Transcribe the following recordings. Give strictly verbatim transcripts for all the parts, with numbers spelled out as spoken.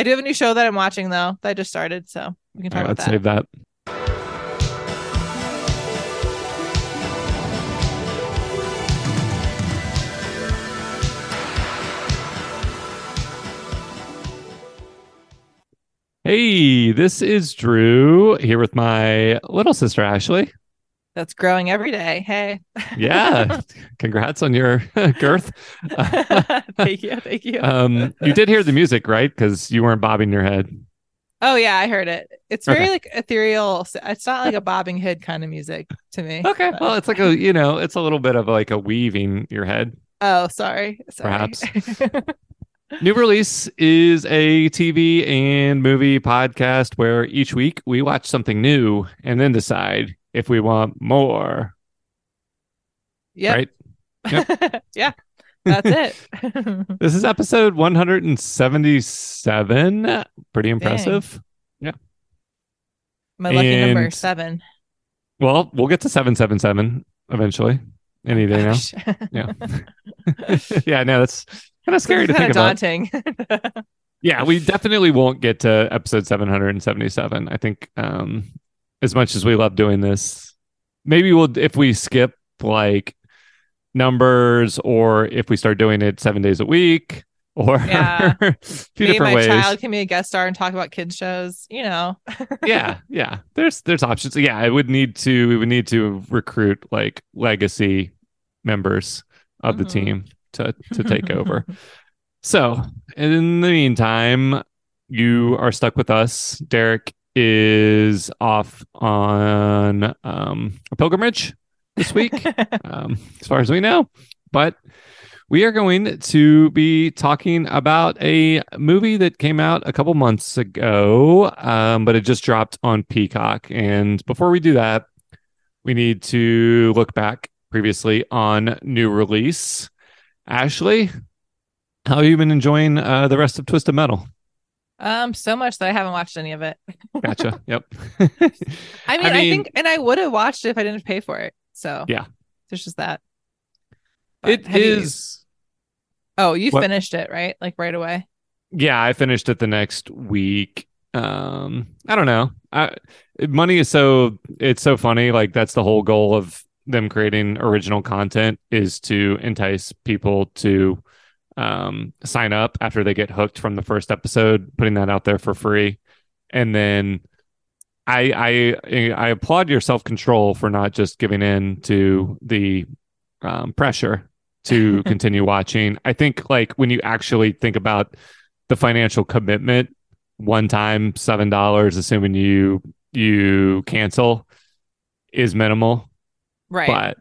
I do have a new show that I'm watching, though, that I just started, so we can talk about that. I'd save that. Hey, this is Drew here with my little sister, Ashley. That's growing every day. Hey. Yeah. Congrats on your girth. Thank you. Thank you. Um, you did hear the music, right? Because you weren't bobbing your head. Oh, yeah. I heard it. It's very okay. like ethereal. It's not like a bobbing head kind of music to me. Okay. But... Well, it's like a, you know, it's a little bit of like a weaving your head. Oh, sorry. sorry. Perhaps. New Release is a T V and movie podcast where each week we watch something new and then decide if we want more. Yep. Right? Yep. Yeah. That's it. This is episode one hundred seventy-seven. Pretty impressive. Dang. Yeah. My lucky and, number, seven. Well, we'll get to seven seven seven eventually. Any day now. Yeah. Yeah, no, that's... Kind of scary to think about. Daunting. Yeah, we definitely won't get to episode seven hundred seventy-seven. I think um, as much as we love doing this, maybe we'll if we skip like numbers or if we start doing it seven days a week or yeah. a few maybe different my ways. Child can be a guest star and talk about kids shows. You know. yeah, yeah. There's there's options. Yeah, I would need to. We would need to recruit like legacy members of mm-hmm. the team. to to take over. So in the meantime, you are stuck with us. Derek is off on um, a pilgrimage this week, um, as far as we know. But we are going to be talking about a movie that came out a couple months ago, um, but it just dropped on Peacock. And before we do that, we need to look back previously on New Release. Ashley, how have you been enjoying uh, the rest of Twisted Metal? Um, so much that I haven't watched any of it. Gotcha. Yep. I mean, I mean, I think, and I would have watched it if I didn't pay for it. So yeah, there's just that. But it is. You... Oh, you what? Finished it, right? Like right away. Yeah, I finished it the next week. Um, I don't know. I, money is so it's so funny. Like that's the whole goal of them creating original content is to entice people to um, sign up after they get hooked from the first episode, putting that out there for free. And then I I, I applaud your self-control for not just giving in to the um, pressure to continue watching. I think like when you actually think about the financial commitment, one time seven dollars, assuming you you cancel, is minimal. Right.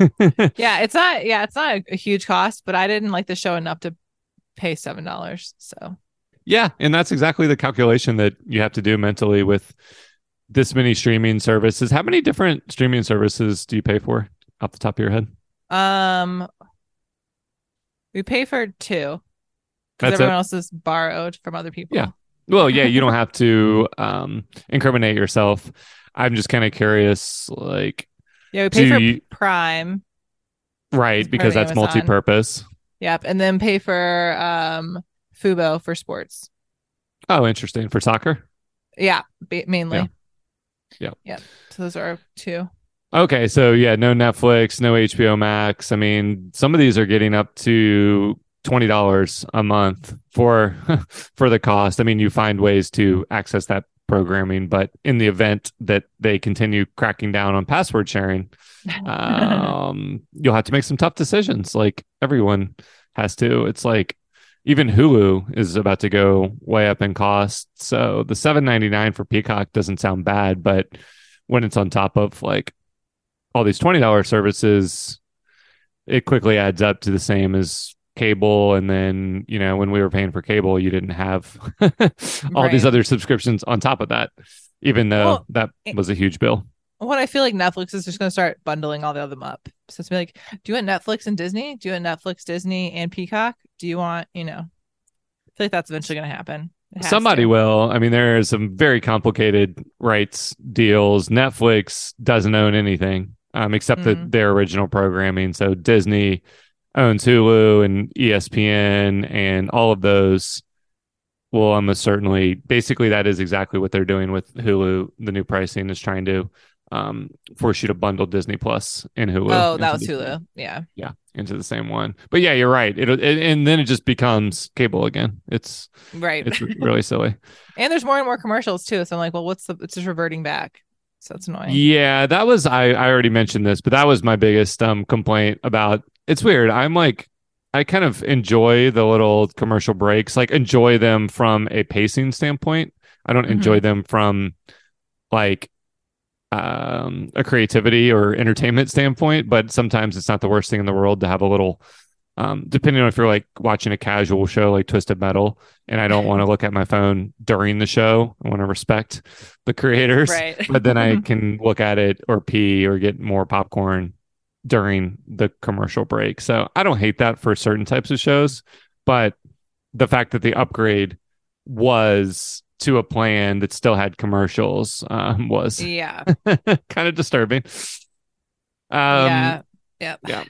But yeah, it's not yeah, it's not a, a huge cost, but I didn't like the show enough to pay seven dollars. So yeah, and that's exactly the calculation that you have to do mentally with this many streaming services. How many different streaming services do you pay for off the top of your head? Um we pay for two. Because everyone it. else is borrowed from other people. Yeah. Well, yeah, you don't have to um incriminate yourself. I'm just kind of curious, like Yeah, we pay Do for you... Prime. Right, because that's Amazon. Multi-purpose. Yep, and then pay for um, Fubo for sports. Oh, interesting. For soccer? Yeah, b- mainly. Yeah. yeah. Yeah. So those are two. Okay, so yeah, no Netflix, no H B O Max. I mean, some of these are getting up to twenty dollars a month for for the cost. I mean, you find ways to access that programming, but in the event that they continue cracking down on password sharing, um, you'll have to make some tough decisions. Like everyone has to. It's like even Hulu is about to go way up in cost. So the seven ninety-nine for Peacock doesn't sound bad, but when it's on top of like all these twenty dollars services, it quickly adds up to the same as cable. And then, you know, when we were paying for cable, you didn't have all right. these other subscriptions on top of that, even though well, that was a huge bill. What I feel like Netflix is just going to start bundling all the other them up. So it's going to be like, do you want Netflix and Disney? Do you want Netflix, Disney, and Peacock? Do you want, you know, I feel like that's eventually going to happen. Somebody to. will. I mean, there are some very complicated rights deals. Netflix doesn't own anything um, except mm-hmm. the, their original programming. So Disney owns Hulu and E S P N and all of those Well, almost certainly. Basically, that is exactly what they're doing with Hulu. The new pricing is trying to um, force you to bundle Disney Plus and Hulu. Oh, that was the, Hulu. Yeah. Yeah. Into the same one. But yeah, you're right. It'll, it And then it just becomes cable again. It's right. It's really silly. And there's more and more commercials, too. So I'm like, well, what's the, it's just reverting back. So that's annoying. Yeah, that was, I, I already mentioned this, but that was my biggest um, complaint about, it's weird. I'm like, I kind of enjoy the little commercial breaks, like enjoy them from a pacing standpoint. I don't mm-hmm. enjoy them from like um, a creativity or entertainment standpoint, but sometimes it's not the worst thing in the world to have a little, um, depending on if you're like watching a casual show like Twisted Metal, and I don't want to look at my phone during the show. I want to respect the creators, right. But then I can look at it or pee or get more popcorn during the commercial break. So I don't hate that for certain types of shows, but the fact that the upgrade was to a plan that still had commercials um, was yeah kind of disturbing. Um, yeah. Yep. Yeah.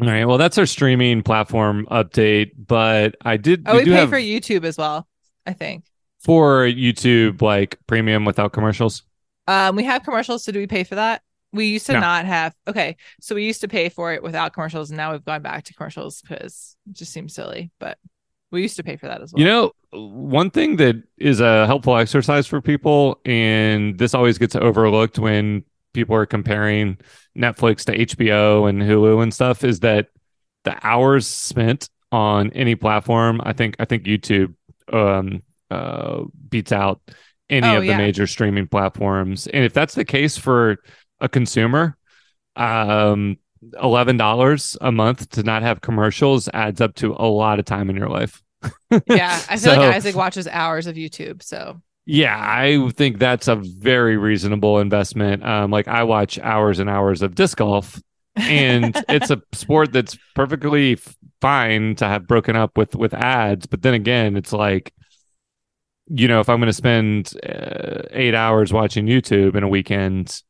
All right. Well, that's our streaming platform update, but I did. Oh, we, we do pay have for YouTube as well, I think. For YouTube, like premium without commercials. Um, we have commercials. So do we pay for that? We used to no. not have. Okay. So we used to pay for it without commercials. And now we've gone back to commercials because it just seems silly. But we used to pay for that as well. You know, one thing that is a helpful exercise for people, and this always gets overlooked when people are comparing Netflix to H B O and Hulu and stuff, is that the hours spent on any platform, I think I think YouTube um, uh, beats out any oh, of yeah. the major streaming platforms. And if that's the case for a consumer, um, eleven dollars a month to not have commercials adds up to a lot of time in your life. Yeah. I feel so, like Isaac watches hours of YouTube. So yeah, I think that's a very reasonable investment. Um, like I watch hours and hours of disc golf, and it's a sport that's perfectly fine to have broken up with, with ads. But then again, it's like, you know, if I'm going to spend uh, eight hours watching YouTube in a weekend,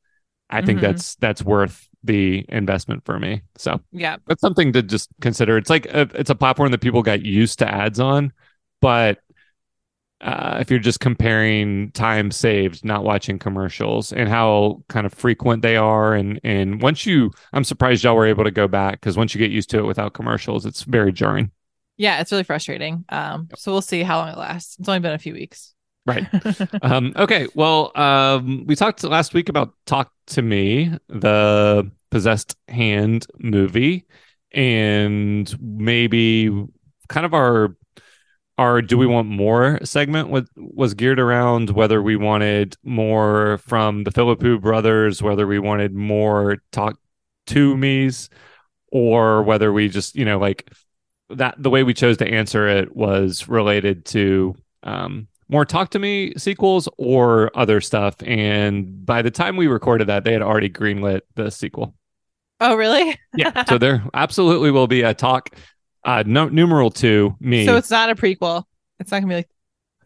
I think mm-hmm. that's that's worth the investment for me. So yeah, that's something to just consider. It's like a, it's a platform that people got used to ads on, but uh, if you're just comparing time saved, not watching commercials, and how kind of frequent they are, and and once you, I'm surprised y'all were able to go back, because once you get used to it without commercials, it's very jarring. Yeah, it's really frustrating. Um, so we'll see how long it lasts. It's only been a few weeks. Right. Um, okay. Well, um, we talked last week about Talk to Me, the possessed hand movie, and maybe kind of our our Do We Want More segment was, was geared around whether we wanted more from the Philippou brothers, whether we wanted more Talk to Me's, or whether we just, you know, like that. The way we chose to answer it was related to Um, more Talk to Me sequels or other stuff. And by the time we recorded that, they had already greenlit the sequel. Oh, really? Yeah. So there absolutely will be a Talk uh, no, numeral two Me. So it's not a prequel. It's not going to be like.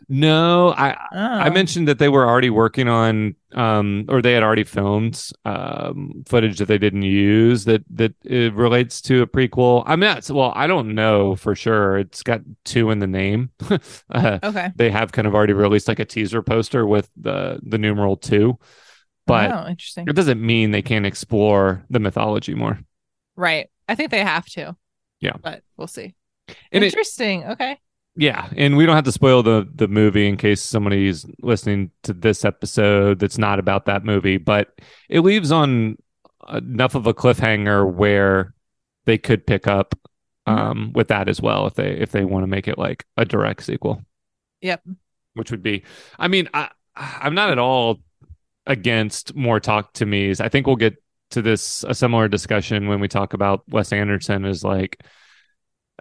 No, I oh. I mentioned that they were already working on um, or they had already filmed um, footage that they didn't use that that it relates to a prequel. I'm not. Well, I don't know for sure. It's got two in the name. uh, OK, they have kind of already released like a teaser poster with the, the numeral two. But oh, interesting. It doesn't mean they can't explore the mythology more. Right. I think they have to. Yeah, but we'll see. And interesting. It, OK. Yeah, and we don't have to spoil the, the movie in case somebody's listening to this episode that's not about that movie, but it leaves on enough of a cliffhanger where they could pick up um, mm-hmm. with that as well if they if they want to make it like a direct sequel. Yep. Which would be, I mean, I, I'm not at all against more Talk to Me's. I think we'll get to this, a similar discussion when we talk about Wes Anderson is like,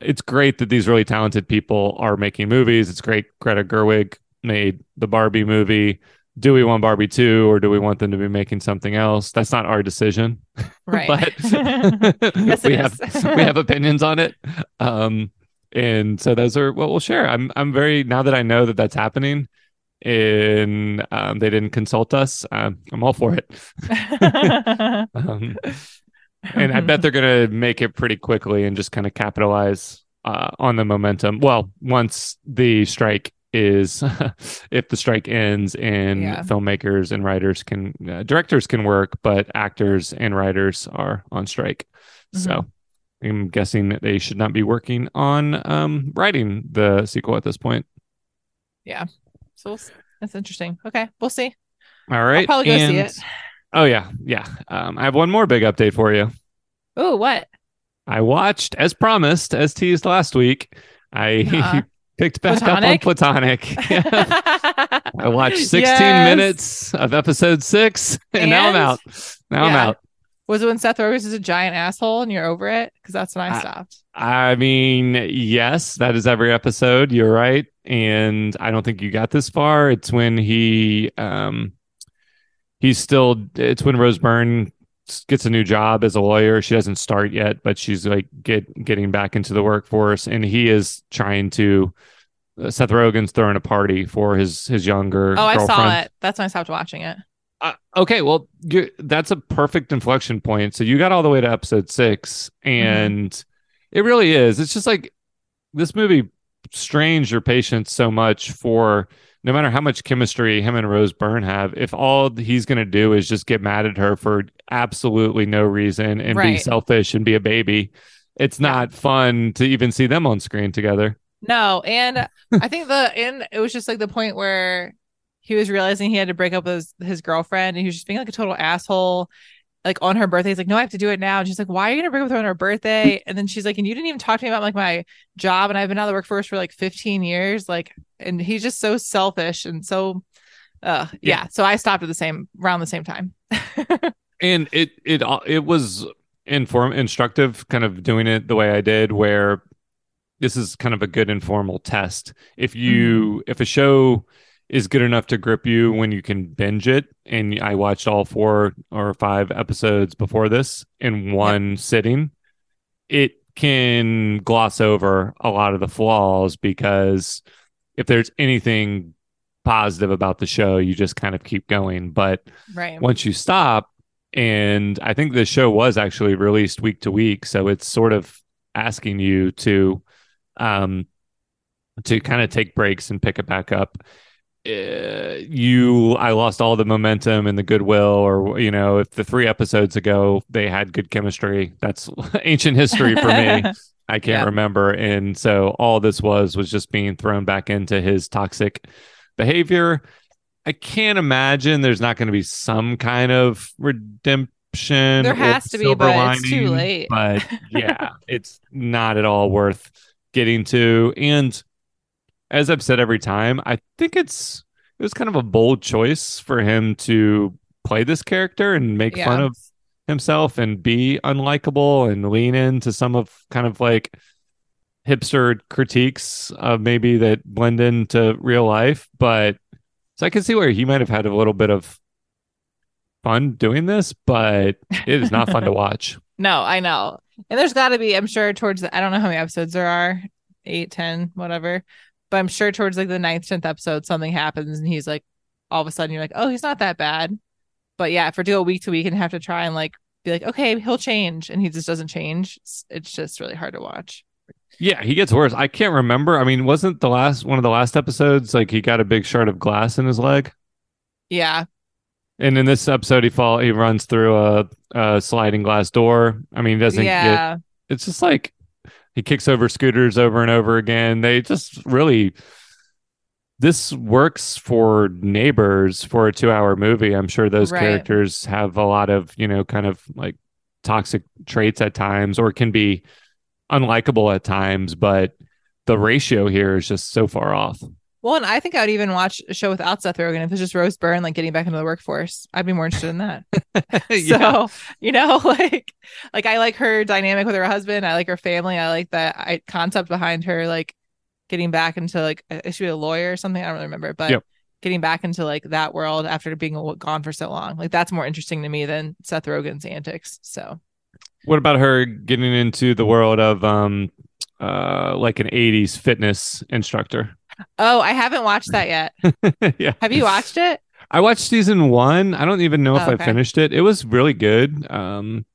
it's great that these really talented people are making movies. It's great. Greta Gerwig made the Barbie movie. Do we want Barbie two, or do we want them to be making something else? That's not our decision. Right. But yes, we have we have opinions on it. Um, and so those are what we'll share. I'm I'm very, now that I know that that's happening and um, they didn't consult us, Um, I'm all for it. um, And I bet they're going to make it pretty quickly and just kind of capitalize uh, on the momentum. Well, once the strike is if the strike ends and yeah. filmmakers and writers can, uh, directors can work, but actors and writers are on strike. Mm-hmm. So I'm guessing that they should not be working on um, writing the sequel at this point. Yeah. So we'll, that's interesting. Okay. We'll see. All right. I'll probably go and, see it. Oh, yeah. Yeah. Um, I have one more big update for you. Oh, what? I watched, as promised, as teased last week, I uh-huh. picked back Platonic? up on Platonic. Yeah. I watched sixteen yes. minutes of episode six, and, and now I'm out. Now yeah. I'm out. Was it when Seth Rogen is a giant asshole and you're over it? Because that's when I, I stopped. I mean, yes, that is every episode. You're right. And I don't think you got this far. It's when he, um, he's still, it's when Rose Byrne gets a new job as a lawyer. She doesn't start yet, but she's like get getting back into the workforce. And he is trying to, uh, Seth Rogen's throwing a party for his, his younger Oh, girlfriend. I saw it. That's when I stopped watching it. Uh, okay, well, that's a perfect inflection point. So you got all the way to episode six, and mm-hmm. it really is. It's just like this movie strains your patience so much for no matter how much chemistry him and Rose Byrne have, if all he's going to do is just get mad at her for absolutely no reason and right. be selfish and be a baby, it's not yeah. fun to even see them on screen together. No, and I think the and it was just like the point where he was realizing he had to break up with his, his girlfriend, and he was just being like a total asshole. Like on her birthday, he's like, "No, I have to do it now." And she's like, "Why are you gonna break up with her on her birthday?" And then she's like, "And you didn't even talk to me about like my job, and I've been out of the workforce for like fifteen years." Like, and he's just so selfish and so, uh, yeah. yeah. So I stopped at the same around the same time. And it it it was inform instructive, kind of doing it the way I did, where this is kind of a good informal test. If you mm-hmm. if a show is good enough to grip you when you can binge it. And I watched all four or five episodes before this in one yep. sitting. It can gloss over a lot of the flaws, because if there's anything positive about the show, you just kind of keep going. But right. once you stop, and I think the show was actually released week to week, so it's sort of asking you to, um, to kind of take breaks and pick it back up. Uh, you I lost all the momentum and the goodwill, or you know, if the three episodes ago they had good chemistry, that's ancient history for me. I can't yeah. remember. And so all this was was just being thrown back into his toxic behavior. I can't imagine there's not going to be some kind of redemption. There has to be, but lining, it's too late. But yeah, it's not at all worth getting to. And as I've said every time, I think it's it was kind of a bold choice for him to play this character and make yeah. fun of himself and be unlikable and lean into some of kind of like hipster critiques of maybe that blend into real life. But so I can see where he might have had a little bit of fun doing this, but it is not fun to watch. No, I know. And there's got to be, I'm sure, towards the, I don't know how many episodes there are, eight, ten, whatever. But I'm sure towards like the ninth, tenth episode, something happens and he's like, all of a sudden you're like, oh, he's not that bad. But yeah, for do a week to week and have to try and like be like, okay, he'll change. And he just doesn't change. It's just really hard to watch. Yeah, he gets worse. I can't remember. I mean, wasn't the last one of the last episodes like he got a big shard of glass in his leg? Yeah. And in this episode, he fall, he runs through a, a sliding glass door. I mean, he doesn't yeah. get, it's just like, he kicks over scooters over and over again. They just really, this works for neighbors for a two hour movie. I'm sure those right. characters have a lot of, you know, kind of like toxic traits at times, or can be unlikable at times, but the ratio here is just so far off. Well, and I think I would even watch a show without Seth Rogen if it's just Rose Byrne, like getting back into the workforce. I'd be more interested in that. yeah. So, you know, like, like I like her dynamic with her husband. I like her family. I like that I, concept behind her, like getting back into like, is she a lawyer or something? I don't really remember, but yep. getting back into like that world after being gone for so long. Like that's more interesting to me than Seth Rogen's antics. So what about her getting into the world of um, uh, like an eighties fitness instructor? Oh, I haven't watched that yet. yeah. Have you watched it? I watched season one. I don't even know if oh, okay. I finished it. It was really good. Um,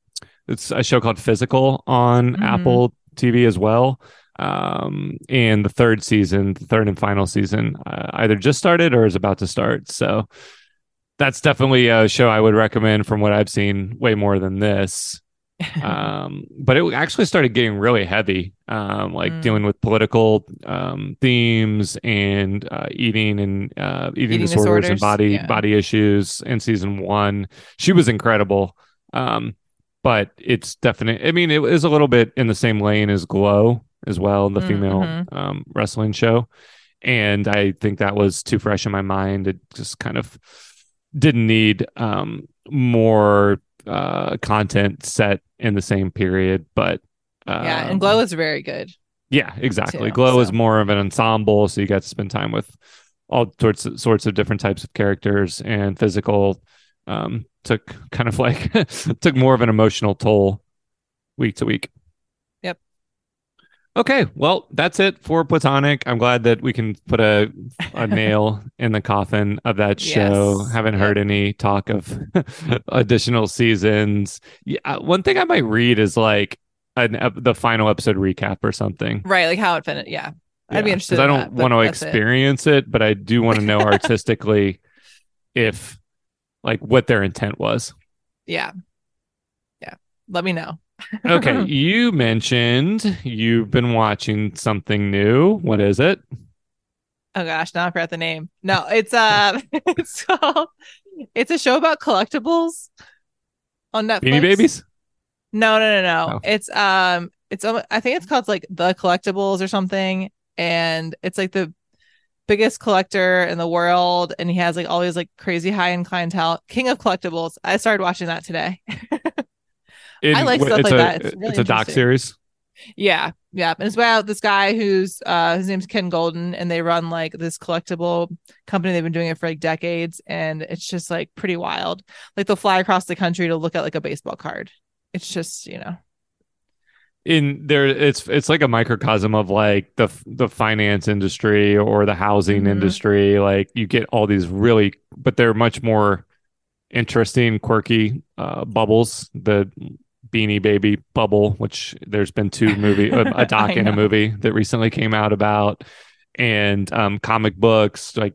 it's a show called Physical on mm-hmm. Apple T V as well. Um, and the third season, the third and final season, uh, either just started or is about to start. So that's definitely a show I would recommend from what I've seen way more than this. um, but it actually started getting really heavy, um, like mm. dealing with political um, themes and uh, eating and uh, eating, eating disorders, disorders and body yeah. body issues in season one. She was incredible. Um, but it's definitely, I mean, it is a little bit in the same lane as Glow as well, the mm-hmm. female um, wrestling show. And I think that was too fresh in my mind. It just kind of didn't need um, more uh, content set in the same period. But uh, yeah, and Glow is very good. Yeah, exactly. Too, Glow so. is more of an ensemble. So you got to spend time with all sorts of, sorts of different types of characters, and Physical um, took kind of like took more of an emotional toll week to week. Okay, well, that's it for Platonic. I'm glad that we can put a, a nail in the coffin of that show. Yes. Haven't heard any talk of additional seasons. Yeah, one thing I might read is like an, uh, the final episode recap or something. Right, like how it finished. Yeah. yeah, I'd be interested in I don't that, want to experience it. it, but I do want to know artistically if, like, what their intent was. Yeah. Yeah. Let me know. Okay, you mentioned you've been watching something new. What is it? Oh gosh, now I forgot the name. No, it's uh it's called it's a show about collectibles on Netflix. Beanie Babies? No, no, no, no. Oh. It's um it's I think it's called like The Collectibles or something, and it's like the biggest collector in the world, and he has like all these like crazy high-end clientele. King of Collectibles. I started watching that today. In, I like stuff like a, that. It's, really it's a doc series. Yeah. Yeah. And it's about this guy who's uh, his name's Ken Golden, and they run like this collectible company. They've been doing it for like decades. And it's just like pretty wild. Like they'll fly across the country to look at like a baseball card. It's just, you know. In there, it's it's like a microcosm of like the the finance industry or the housing mm-hmm. industry. Like you get all these really, but they're much more interesting, quirky uh, bubbles. The Beanie Baby bubble, which there's been two movie a, a doc and a movie that recently came out about, and um comic books, like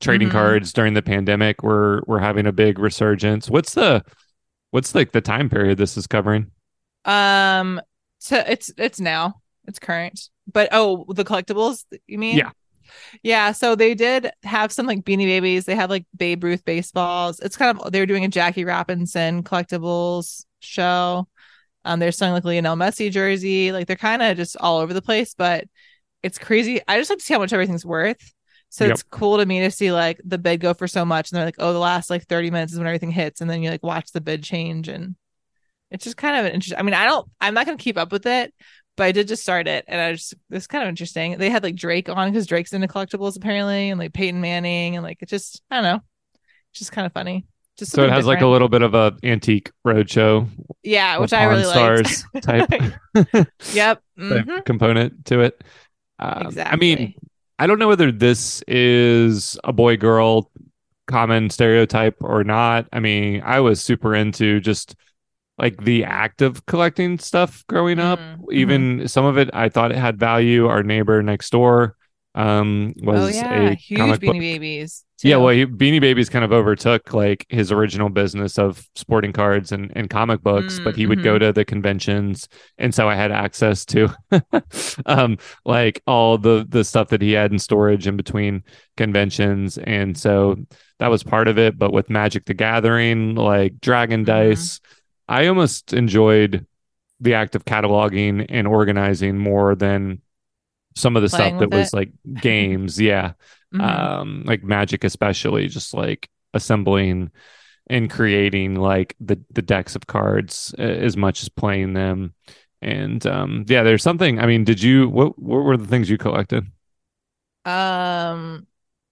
trading mm-hmm. cards during the pandemic were were having a big resurgence. What's the what's like the time period this is covering? Um so it's it's now. It's current. But oh, the collectibles, you mean? Yeah. Yeah, so they did have some like Beanie Babies. They had like Babe Ruth baseballs. It's kind of they were doing a Jackie Robinson collectibles show. Um, they're selling like Lionel Messi jersey. Like they're kind of just all over the place, but it's crazy. I just have to see how much everything's worth. So yep. It's cool to me to see like the bid go for so much, and they're like, oh, the last like thirty minutes is when everything hits, and then you like watch the bid change, and it's just kind of an interesting. I mean, I don't, I'm not gonna keep up with it, but I did just start it, and I just it's kind of interesting. They had like Drake on because Drake's into collectibles apparently, and like Peyton Manning, and like it just I don't know, it's just kind of funny. Just so it has different. Like a little bit of a antique roadshow. Yeah, which I really like. type. Yep. Mm-hmm. Type component to it. Um, exactly. I mean, I don't know whether this is a boy girl common stereotype or not. I mean, I was super into just like the act of collecting stuff growing up. Mm-hmm. Even mm-hmm. some of it, I thought it had value. Our neighbor next door um was oh, yeah. a huge comic Beanie book. Babies. Too. Yeah, well, he, Beanie Babies kind of overtook like his original business of sporting cards and, and comic books, mm-hmm. but he would go to the conventions, and so I had access to um, like all the, the stuff that he had in storage in between conventions, and so that was part of it. But with Magic the Gathering, like Dragon mm-hmm. Dice, I almost enjoyed the act of cataloging and organizing more than some of the stuff that it. was like games. Yeah. Mm-hmm. Um, like Magic, especially just like assembling and creating like the, the decks of cards uh, as much as playing them. And um, yeah, there's something, I mean, did you, what, what were the things you collected? Um,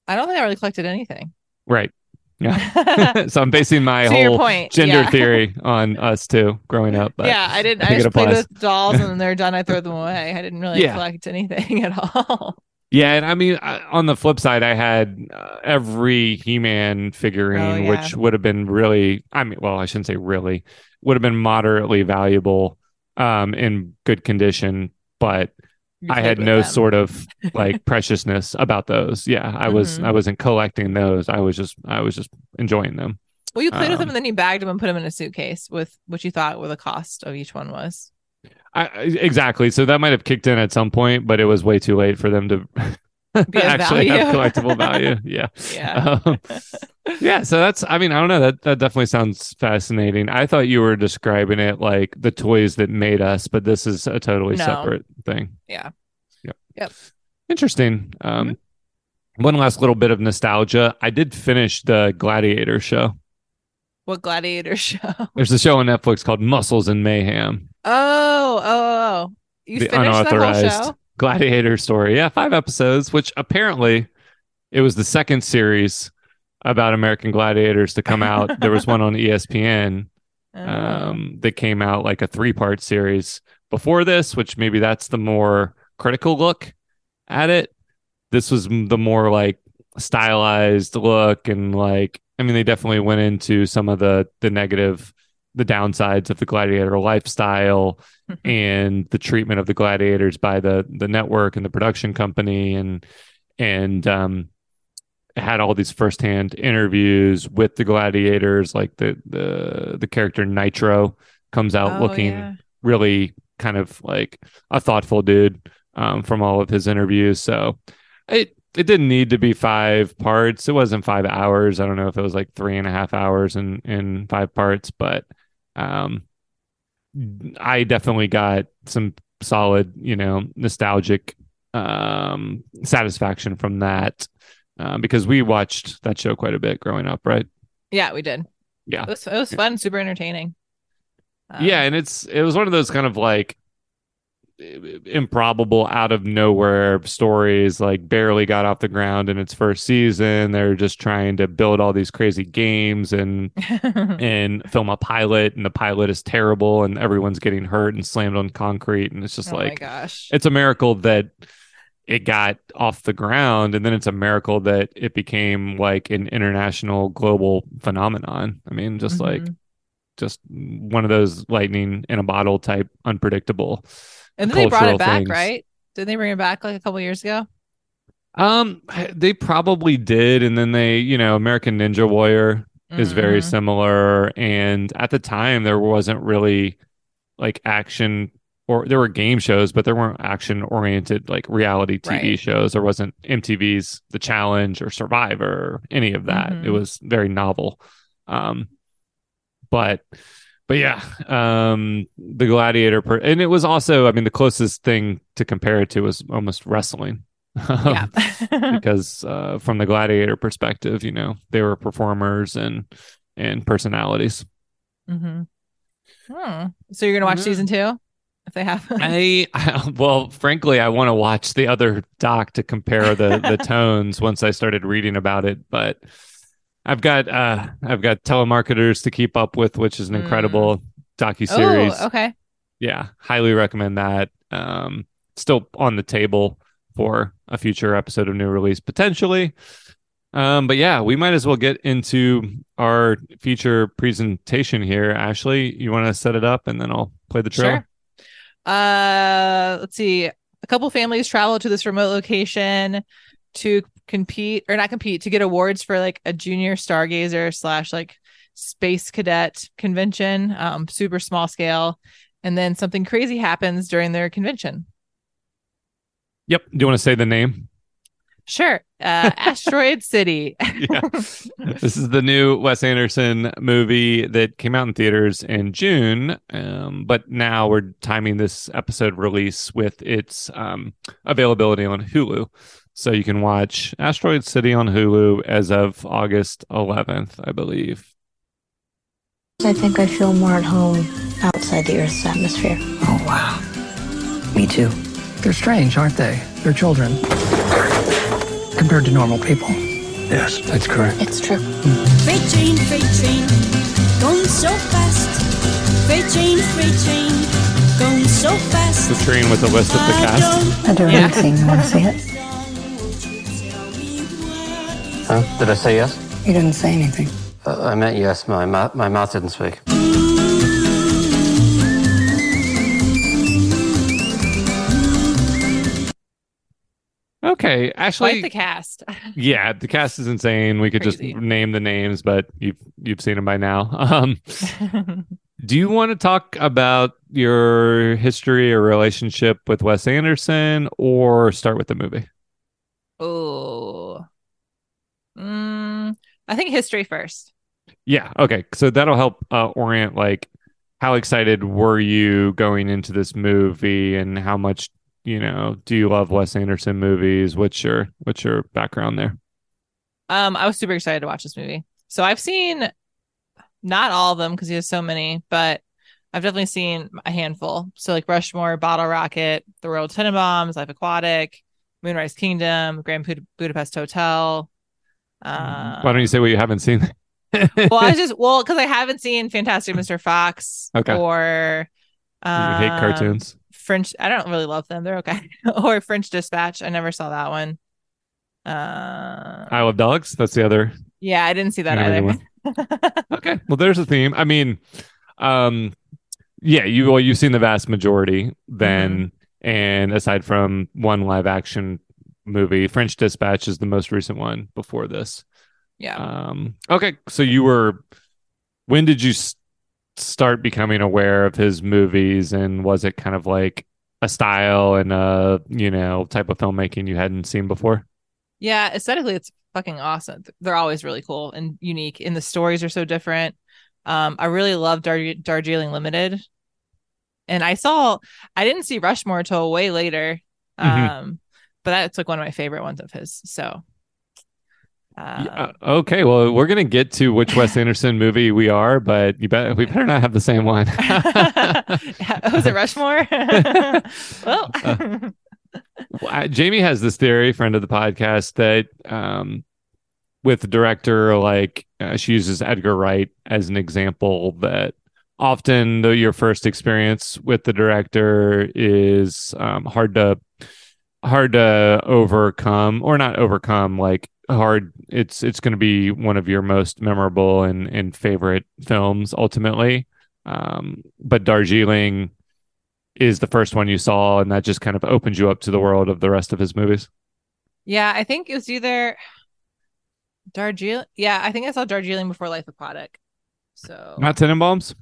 I don't think I really collected anything. Right. Yeah. So I'm basing my whole point, gender yeah. theory on us too growing up. But yeah, I didn't, I, I just played with dolls and they're done. I throw them away. I didn't really yeah. collect anything at all. Yeah, and I mean, I, on the flip side, I had uh, every He-Man figurine, oh, yeah. which would have been really, I mean, well, I shouldn't say really, would have been moderately valuable um, in good condition, but I had no them. sort of like preciousness about those. Yeah, I mm-hmm. was I wasn't collecting those. I was just I was just enjoying them. Well, you played um, with them and then you bagged them and put them in a suitcase with what you thought were the cost of each one was. I, exactly. So that might have kicked in at some point, but it was way too late for them to actually value. have collectible value. Yeah. Yeah. Um, yeah. So that's, I mean, I don't know. That, that definitely sounds fascinating. I thought you were describing it like the toys that made us, but this is a totally no. separate thing. Yeah. Yep. Yep. Interesting. Um, mm-hmm. One last little bit of nostalgia. I did finish the Gladiator show. What Gladiator show? There's a show on Netflix called Muscles and Mayhem. Oh, oh, oh. You the finished unauthorized that whole show? Gladiator story. Yeah, five episodes, which apparently it was the second series about American gladiators to come out. There was one on E S P N oh. um, that came out like a three-part series before this, which maybe that's the more critical look at it. This was the more like stylized look and like, I mean, they definitely went into some of the the negative, the downsides of the gladiator lifestyle and the treatment of the gladiators by the the network and the production company, and and um, had all these firsthand interviews with the gladiators. Like the the the character Nitro comes out oh, looking yeah. really kind of like a thoughtful dude um, from all of his interviews. So it. It didn't need to be five parts. It wasn't five hours. I don't know if it was like three and a half hours in, in five parts, but um, I definitely got some solid, you know, nostalgic um, satisfaction from that uh, because we watched that show quite a bit growing up, right? Yeah, we did. Yeah. It was, it was fun, super entertaining. Um, yeah, and it's it was one of those kind of like, improbable out of nowhere stories, like barely got off the ground in its first season. They're just trying to build all these crazy games and and film a pilot, and the pilot is terrible and everyone's getting hurt and slammed on concrete, and it's just oh like my gosh. It's a miracle that it got off the ground, and then it's a miracle that it became like an international global phenomenon. I mean, just mm-hmm. like just one of those lightning in a bottle type unpredictable. And then they brought it back, things. Right? Didn't they bring it back like a couple years ago? Um, they probably did. And then they, you know, American Ninja Warrior mm-hmm. is very similar. And at the time, there wasn't really like action, or there were game shows, but there weren't action-oriented like reality T V right. shows. There wasn't M T V's The Challenge or Survivor or any of that. Mm-hmm. It was very novel. Um, but... But yeah, um, the gladiator, per- and it was also, I mean, the closest thing to compare it to was almost wrestling, yeah. because uh, from the gladiator perspective, you know, they were performers and and personalities. Mm-hmm. Hmm. So you're gonna watch yeah. season two if they have. I, I well, frankly, I want to watch the other doc to compare the the tones once I started reading about it, but. I've got uh, I've got telemarketers to keep up with, which is an incredible mm. docuseries. Oh, okay. Yeah, highly recommend that. Um, still on the table for a future episode of New Release, potentially. Um, but yeah, we might as well get into our feature presentation here. Ashley, you want to set it up, and then I'll play the trailer? Sure. Uh, let's see. A couple families travel to this remote location to... compete or not compete to get awards for like a junior stargazer slash like space cadet convention, um super small scale, and then something crazy happens during their convention. Yep. Do you want to say the name? Sure. Uh Asteroid City. Yeah. This is the new Wes Anderson movie that came out in theaters in June, um but now we're timing this episode release with its um availability on Hulu. So you can watch Asteroid City on Hulu as of August eleventh, I believe. I think I feel more at home outside the Earth's atmosphere. Oh, wow. Me too. They're strange, aren't they? They're children. Compared to normal people. Yes, that's correct. It's true. Freight train, freight train, going so fast. Freight train, freight train, going so fast. The train with a list of the cast. I don't yeah. really think you want to see it. Huh? Did I say yes? You didn't say anything. Uh, I meant yes. My, ma- my mouth didn't speak. okay, Ashley. Quite the cast. Yeah, the cast is insane. We could Crazy. just name the names, but you've you've seen them by now. Um, do you want to talk about your history or relationship with Wes Anderson, or start with the movie? Oh, mm, I think history first. Yeah. Okay. So that'll help uh, orient like how excited were you going into this movie, and how much, you know, do you love Wes Anderson movies? What's your what's your background there? Um, I was super excited to watch this movie. So I've seen not all of them because he has so many, but I've definitely seen a handful. So like Rushmore, Bottle Rocket, The Royal Tenenbaums, Life Aquatic, Moonrise Kingdom, Grand Bud- Budapest Hotel. Um, Why don't you say what you haven't seen? well, I just well because I haven't seen Fantastic Mister Fox okay. or um, you hate cartoons. French, I don't really love them. They're okay. Or French Dispatch. I never saw that one. Uh, I Love Dogs. That's the other. Yeah, I didn't see that either. Okay. Well, there's a theme. I mean, um, yeah, you well, you've seen the vast majority then, mm-hmm. and aside from one live action movie, French Dispatch is the most recent one before this. Yeah. Um, okay. So you were. When did you? St- start becoming aware of his movies, and was it kind of like a style and a, you know, type of filmmaking you hadn't seen before? Yeah, aesthetically it's fucking awesome. They're always really cool and unique, and the stories are so different. um I really love Dar- Darjeeling Limited, and I saw I didn't see Rushmore till way later, um mm-hmm. but that's like one of my favorite ones of his. So Um, yeah, okay, well, we're gonna get to which Wes Anderson movie we are, but you bet we better not have the same one. Was it Rushmore? well, uh, well I, Jamie has this theory, friend of the podcast, that um, with the director, like uh, she uses Edgar Wright as an example. That often, though, your first experience with the director is um, hard to hard to overcome, or not overcome, like. hard it's it's going to be one of your most memorable and and favorite films ultimately, um but Darjeeling is the first one you saw, and that just kind of opens you up to the world of the rest of his movies. Yeah, I think it was either Darjeeling. Yeah, I think I saw Darjeeling before Life Aquatic. So not Tenenbaums?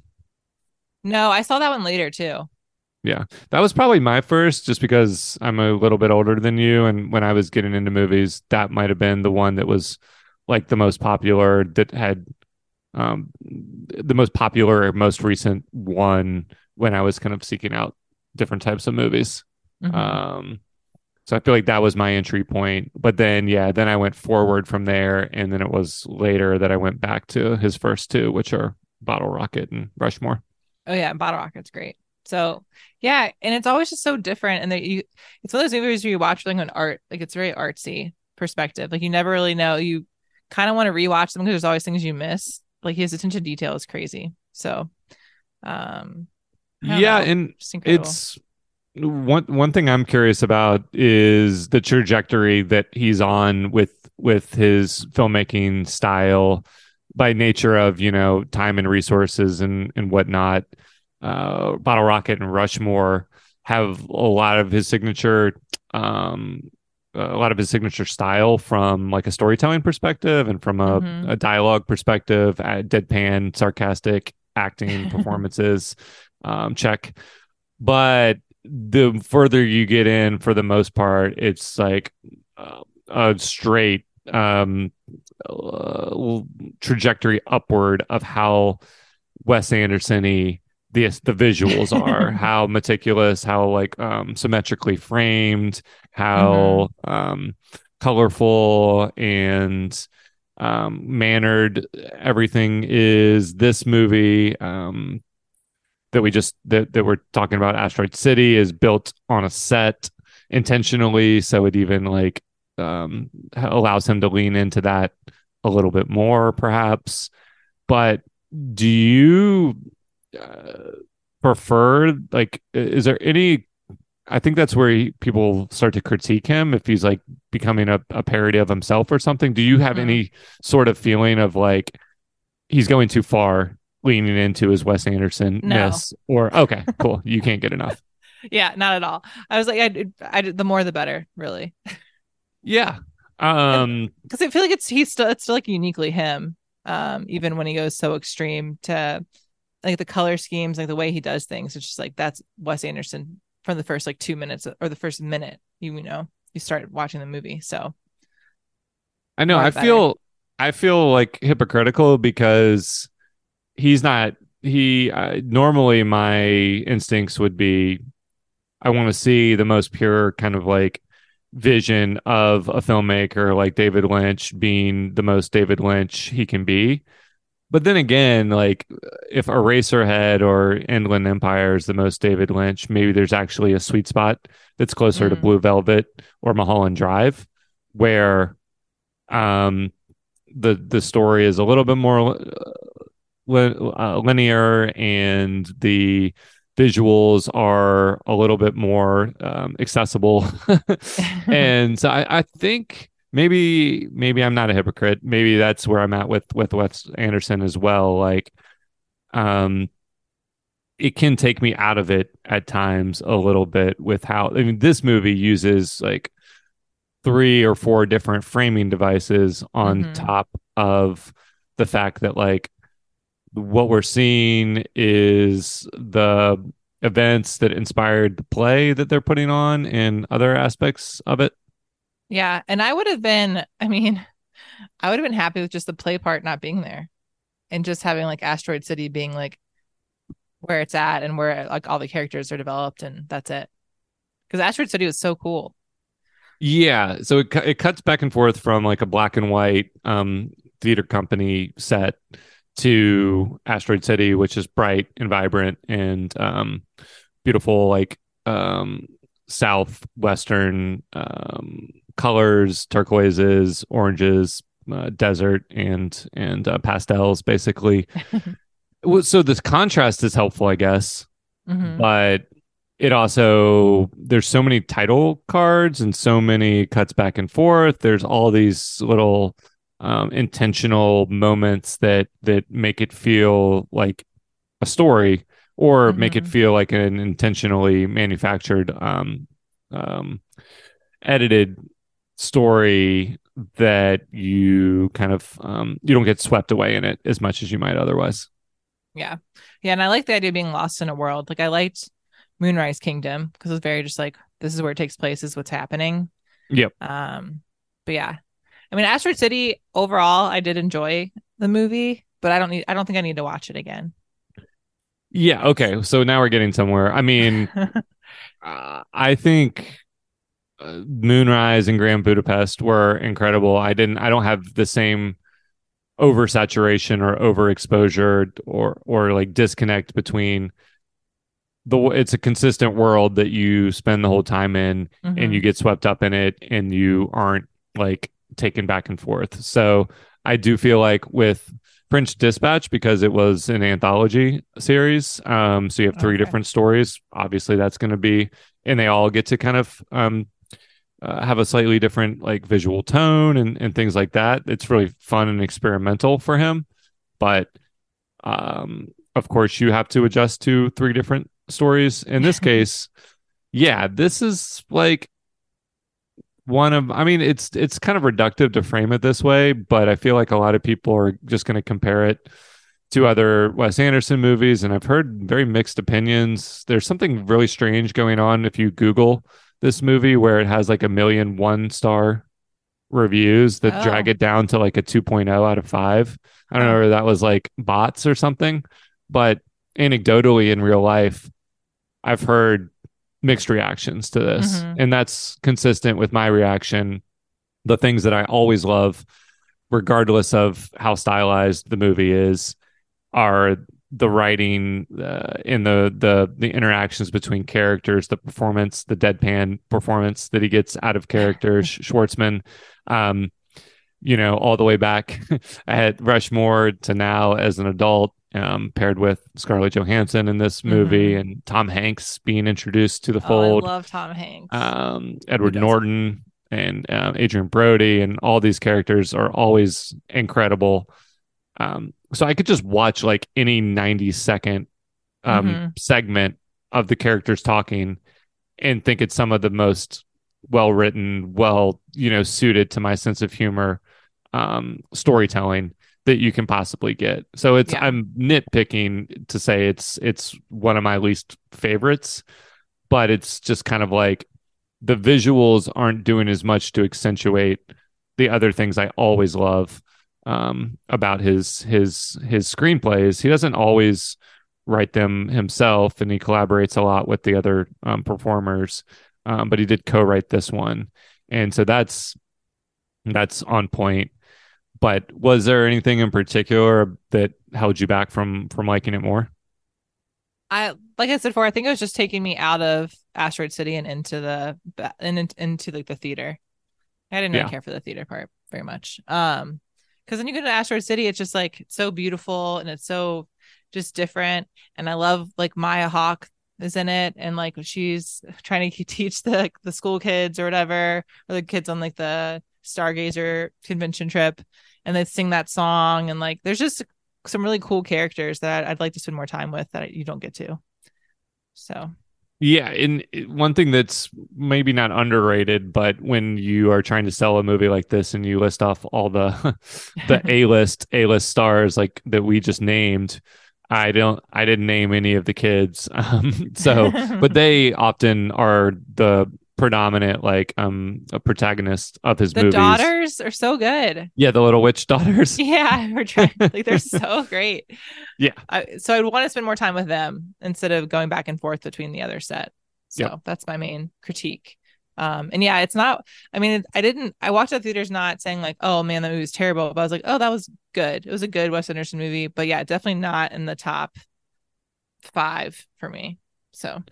No, I saw that one later too. Yeah, that was probably my first, just because I'm a little bit older than you. And when I was getting into movies, that might have been the one that was like the most popular, that had um, the most popular, most recent one when I was kind of seeking out different types of movies. Mm-hmm. Um, so I feel like that was my entry point. But then, yeah, then I went forward from there. And then it was later that I went back to his first two, which are Bottle Rocket and Rushmore. Oh, yeah. Bottle Rocket's great. So yeah, and it's always just so different, and that you it's one of those movies where you watch like an art, like it's a very artsy perspective. Like you never really know. You kind of want to rewatch them because there's always things you miss. Like his attention to detail is crazy. So um yeah, know. and it's, it's one one thing I'm curious about is the trajectory that he's on with with his filmmaking style by nature of, you know, time and resources and and whatnot. Uh, Bottle Rocket and Rushmore have a lot of his signature, um, a lot of his signature style from like a storytelling perspective and from a, mm-hmm. a dialogue perspective, uh, deadpan, sarcastic acting performances, um, check. But the further you get in, for the most part, it's like uh, a straight um, uh, trajectory upward of how Wes Anderson-y The, the visuals are, how meticulous, how like um, symmetrically framed, how mm-hmm. um, colorful and um, mannered everything is. This movie um, that we just that, that we're talking about, Asteroid City, is built on a set intentionally, so it even like um, allows him to lean into that a little bit more, perhaps. But do you? Uh, prefer like is there any I think that's where he, people start to critique him if he's like becoming a, a parody of himself or something. Do you have mm-hmm. any sort of feeling of like he's going too far leaning into his Wes Anderson-ness? No. Or okay, cool. You can't get enough. Yeah, not at all. I was like I, I the more the better, really. Yeah. Um, because I feel like it's he's still it's still like uniquely him. Um, even when he goes so extreme to like the color schemes, like the way he does things, it's just like that's Wes Anderson from the first like two minutes or the first minute you, you know you start watching the movie. So I know I feel I feel like hypocritical because he's not he uh, normally my instincts would be I want to see the most pure kind of like vision of a filmmaker like David Lynch being the most David Lynch he can be. But then again, like if Eraserhead or Inland Empire is the most David Lynch, maybe there's actually a sweet spot that's closer mm. to Blue Velvet or Mulholland Drive, where um, the the story is a little bit more li- uh, linear and the visuals are a little bit more um, accessible. And so I, I think maybe maybe I'm not a hypocrite. Maybe that's where I'm at with, with Wes Anderson as well. Like, um, it can take me out of it at times a little bit with how, I mean, this movie uses like three or four different framing devices on mm-hmm. top of the fact that like, what we're seeing is the events that inspired the play that they're putting on and other aspects of it. Yeah. And I would have been, I mean, I would have been happy with just the play part not being there and just having like Asteroid City being like where it's at and where like all the characters are developed and that's it. Because Asteroid City was so cool. Yeah. So it, it cuts back and forth from like a black and white um, theater company set to Asteroid City, which is bright and vibrant and um, beautiful, like um, southwestern um, colors, turquoises, oranges, uh, desert, and and uh, pastels, basically. So this contrast is helpful, I guess, mm-hmm. but it also, there's so many title cards and so many cuts back and forth. There's all these little Um, intentional moments that that make it feel like a story or mm-hmm. make it feel like an intentionally manufactured um, um, edited story that you kind of um, you don't get swept away in it as much as you might otherwise. Yeah. Yeah. And I like the idea of being lost in a world. Like I liked Moonrise Kingdom because it was very just like, this is where it takes place, is what's happening. Yep. Um, but yeah. I mean, Asteroid City, overall, I did enjoy the movie, but I don't need, I don't think I need to watch it again. Yeah. Okay. So now we're getting somewhere. I mean, uh, I think uh, Moonrise and Grand Budapest were incredible. I didn't, I don't have the same oversaturation or overexposure or, or like disconnect between the, it's a consistent world that you spend the whole time in mm-hmm. and you get swept up in it and you aren't like taken back and forth. So I do feel like with French Dispatch, because it was an anthology series, um, so you have three okay. different stories, obviously that's going to be, and they all get to kind of um, uh, have a slightly different like visual tone and, and things like that. It's really fun and experimental for him. But um, of course you have to adjust to three different stories. In this case, yeah, this is like one of, I mean, it's it's kind of reductive to frame it this way, but I feel like a lot of people are just going to compare it to other Wes Anderson movies, and I've heard very mixed opinions. There's something really strange going on if you Google this movie, where it has like a million one-star reviews that oh. drag it down to like a two point oh out of five. I don't know if that was like bots or something, but anecdotally in real life, I've heard mixed reactions to this. Mm-hmm. And that's consistent with my reaction. The things that I always love, regardless of how stylized the movie is, are the writing uh, in the, the, the interactions between characters, the performance, the deadpan performance that he gets out of characters, Schwartzman, um, you know, all the way back at Rushmore to now as an adult. Um, paired with Scarlett Johansson in this movie mm-hmm. and Tom Hanks being introduced to the fold. Oh, I love Tom Hanks. Um, Edward Norton and um, Adrian Brody and all these characters are always incredible. Um, so I could just watch like any ninety second um, mm-hmm. segment of the characters talking and think it's some of the most well written, well, you know, suited to my sense of humor, um, storytelling that you can possibly get. So it's, yeah. I'm nitpicking to say it's, it's one of my least favorites, but it's just kind of like the visuals aren't doing as much to accentuate the other things I always love um, about his, his, his screenplays. He doesn't always write them himself, and he collaborates a lot with the other um, performers. Um, but he did co-write this one. And so that's, that's on point. But was there anything in particular that held you back from, from liking it more? I, like I said before, I think it was just taking me out of Asteroid City and into the, and into like the theater. I didn't really yeah. care for the theater part very much. Um, cause when you go to Asteroid City, it's just like, it's so beautiful and it's so just different. And I love like Maya Hawke is in it, and like she's trying to teach the the school kids or whatever, or the kids on like the Stargazer convention trip, and they sing that song, and like there's just some really cool characters that I'd like to spend more time with that you don't get to. So yeah, and one thing that's maybe not underrated, but when you are trying to sell a movie like this and you list off all the the A-list A-list stars like that we just named, I don't, I didn't name any of the kids. Um, so, but they often are the predominant, like, um, protagonist of his the movies. The daughters are so good. Yeah. The little witch daughters. Yeah. We're trying, like, they're so great. Yeah. I, so I'd want to spend more time with them instead of going back and forth between the other set. So yeah. That's my main critique. Um, and yeah, it's not, I mean, I didn't, I watched the theaters not saying like, oh man, that movie was terrible, but I was like, oh, that was good. It was a good Wes Anderson movie, but yeah, definitely not in the top five for me. So.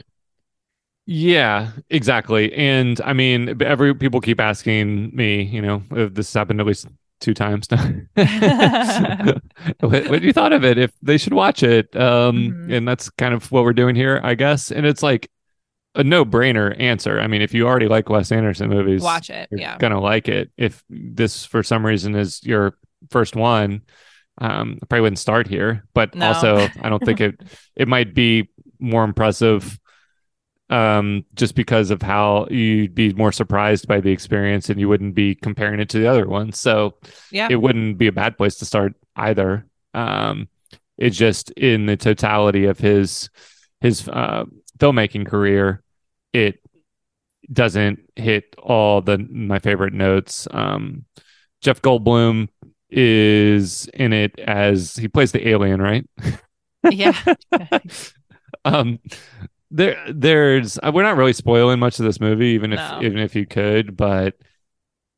Yeah, exactly. And I mean, every people keep asking me, you know, if this happened at least two times now. what, what you thought of it, if they should watch it. Um, mm-hmm. And that's kind of what we're doing here, I guess. And it's like, a no-brainer answer. I mean, if you already like Wes Anderson movies, watch it. You're yeah. gonna like it. If this for some reason is your first one, um, I probably wouldn't start here. But no. Also, I don't think it. It might be more impressive, um, just because of how you'd be more surprised by the experience, and you wouldn't be comparing it to the other ones. So, yeah, it wouldn't be a bad place to start either. Um, it's just in the totality of his his. Uh, filmmaking career, it doesn't hit all the my favorite notes. Um, Jeff Goldblum is in it as he plays the alien, right? Yeah. um, there, there's we're not really spoiling much of this movie, even if no. even if you could. But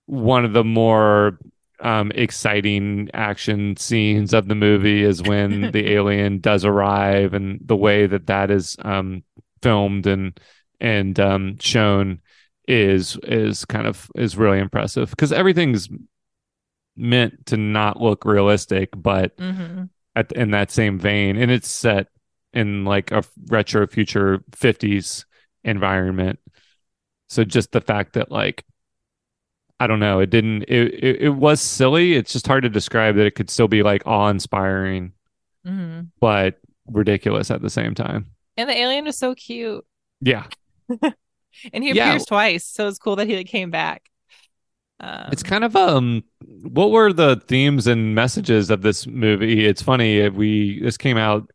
one of the more um, exciting action scenes of the movie is when the alien does arrive, and the way that that is. Um, filmed and and um shown is is kind of is really impressive, because everything's meant to not look realistic, but mm-hmm. at, in that same vein, and it's set in like a retro future fifties environment. So just the fact that like I don't know, it didn't it it, it was silly. It's just hard to describe that it could still be like awe-inspiring mm-hmm. but ridiculous at the same time. And the alien was so cute. Yeah. And he appears yeah. twice. So it's cool that he like, came back. Um, it's kind of, um, what were the themes and messages of this movie? It's funny. We, this came out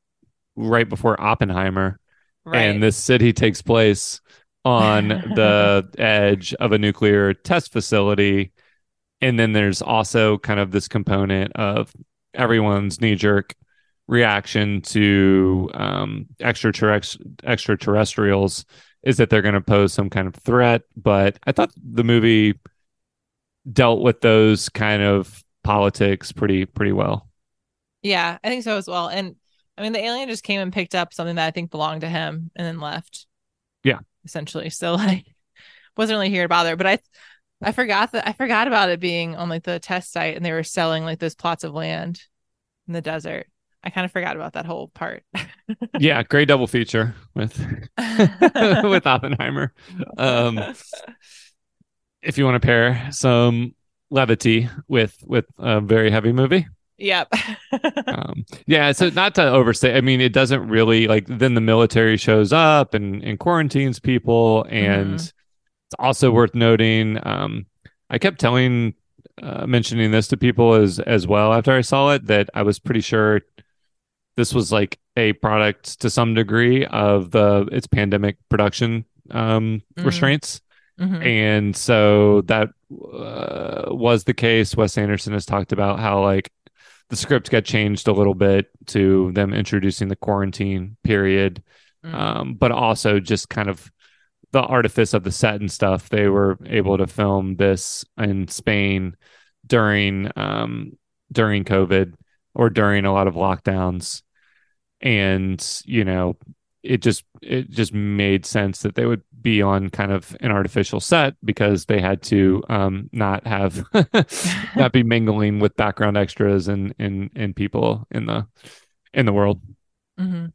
right before Oppenheimer. Right. And this city takes place on the edge of a nuclear test facility. And then there's also kind of this component of everyone's knee-jerk reaction to um, extraterrest- extraterrestrials is that they're going to pose some kind of threat. But I thought the movie dealt with those kind of politics pretty, pretty well. Yeah, I think so as well. And I mean, the alien just came and picked up something that I think belonged to him and then left. Yeah, essentially. So like, wasn't really here to bother. But I, I forgot that I forgot about it being on like the test site, and they were selling like those plots of land in the desert. I kind of forgot about that whole part. Yeah, great double feature with with Oppenheimer. Um, if you want to pair some levity with with a very heavy movie. Yep. um, yeah, so not to overstate. I mean, it doesn't really like. Then the military shows up and, and quarantines people, and mm-hmm. It's also worth noting, um, I kept telling, uh, mentioning this to people as as well after I saw it, that I was pretty sure this was like a product to some degree of the its pandemic production um, mm-hmm. restraints. Mm-hmm. And so that uh, was the case. Wes Anderson has talked about how like the script got changed a little bit to them introducing the quarantine period, mm-hmm. um, but also just kind of the artifice of the set and stuff. They were able to film this in Spain during um, during COVID or during a lot of lockdowns, and you know it just it just made sense that they would be on kind of an artificial set because they had to um, not have not be mingling with background extras and and and people in the in the world. Mm-hmm.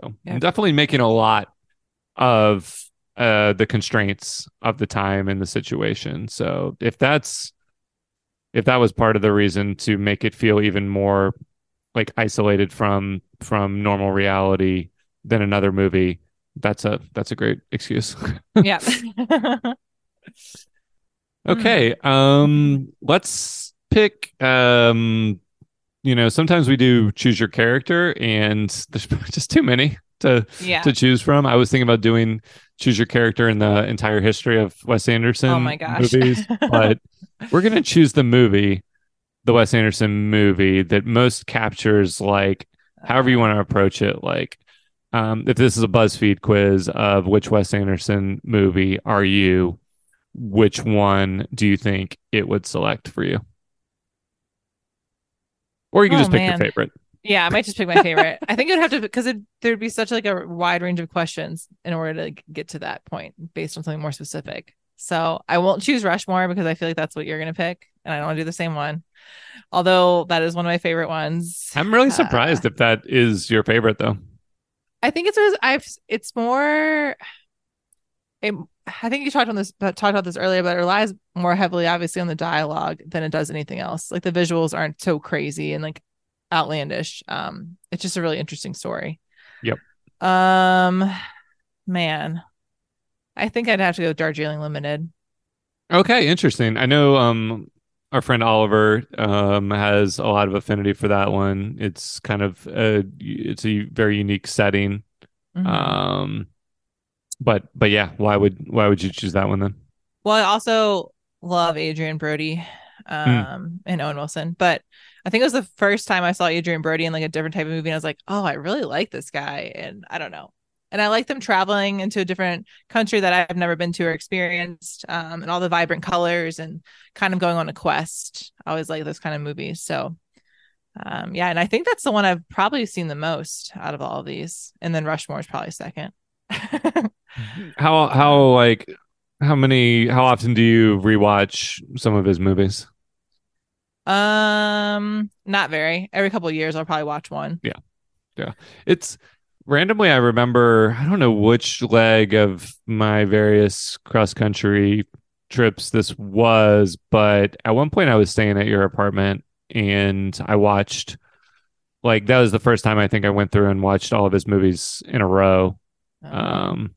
So yeah. I'm definitely making a lot of uh, the constraints of the time and the situation. So if that's if that was part of the reason to make it feel even more like isolated from from normal reality than another movie, that's a that's a great excuse. Yeah. Okay. Um, let's pick. Um, you know, sometimes we do choose your character, and there's just too many to yeah. to choose from. I was thinking about doing choose your character in the entire history of Wes Anderson. Oh my gosh. Movies, but we're gonna choose the movie, the Wes Anderson movie that most captures like however you want to approach it, like. Um, if this is a BuzzFeed quiz of which Wes Anderson movie are you, which one do you think it would select for you? Or you can oh, just pick man. your favorite. Yeah, I might just pick my favorite. I think it would have to, because there'd be such like a wide range of questions in order to like, get to that point based on something more specific. So I won't choose Rushmore because I feel like that's what you're going to pick. And I don't want to do the same one. Although that is one of my favorite ones. I'm really surprised uh, if that is your favorite, though. I think it's I've it's more. It, I think you talked on this talked about this earlier, but it relies more heavily, obviously, on the dialogue than it does anything else. Like the visuals aren't so crazy and like outlandish. Um, it's just a really interesting story. Yep. Um, man, I think I'd have to go with Darjeeling Limited. Okay, interesting. I know um our friend Oliver um, has a lot of affinity for that one. It's kind of a, it's a very unique setting, mm-hmm. um, but but yeah, why would why would you choose that one then? Well, I also love Adrian Brody um, mm. and Owen Wilson, but I think it was the first time I saw Adrian Brody in like a different type of movie, and I was like, oh, I really like this guy, and I don't know. And I like them traveling into a different country that I've never been to or experienced, um, and all the vibrant colors and kind of going on a quest. I always like those kind of movies. So, um, yeah. And I think that's the one I've probably seen the most out of all of these. And then Rushmore is probably second. how, how, like, how many, how often do you rewatch some of his movies? Um, not very. Every couple of years, I'll probably watch one. Yeah. Yeah. It's, randomly, I remember, I don't know which leg of my various cross-country trips this was, but at one point I was staying at your apartment and I watched, like, that was the first time I think I went through and watched all of his movies in a row. Oh. Um,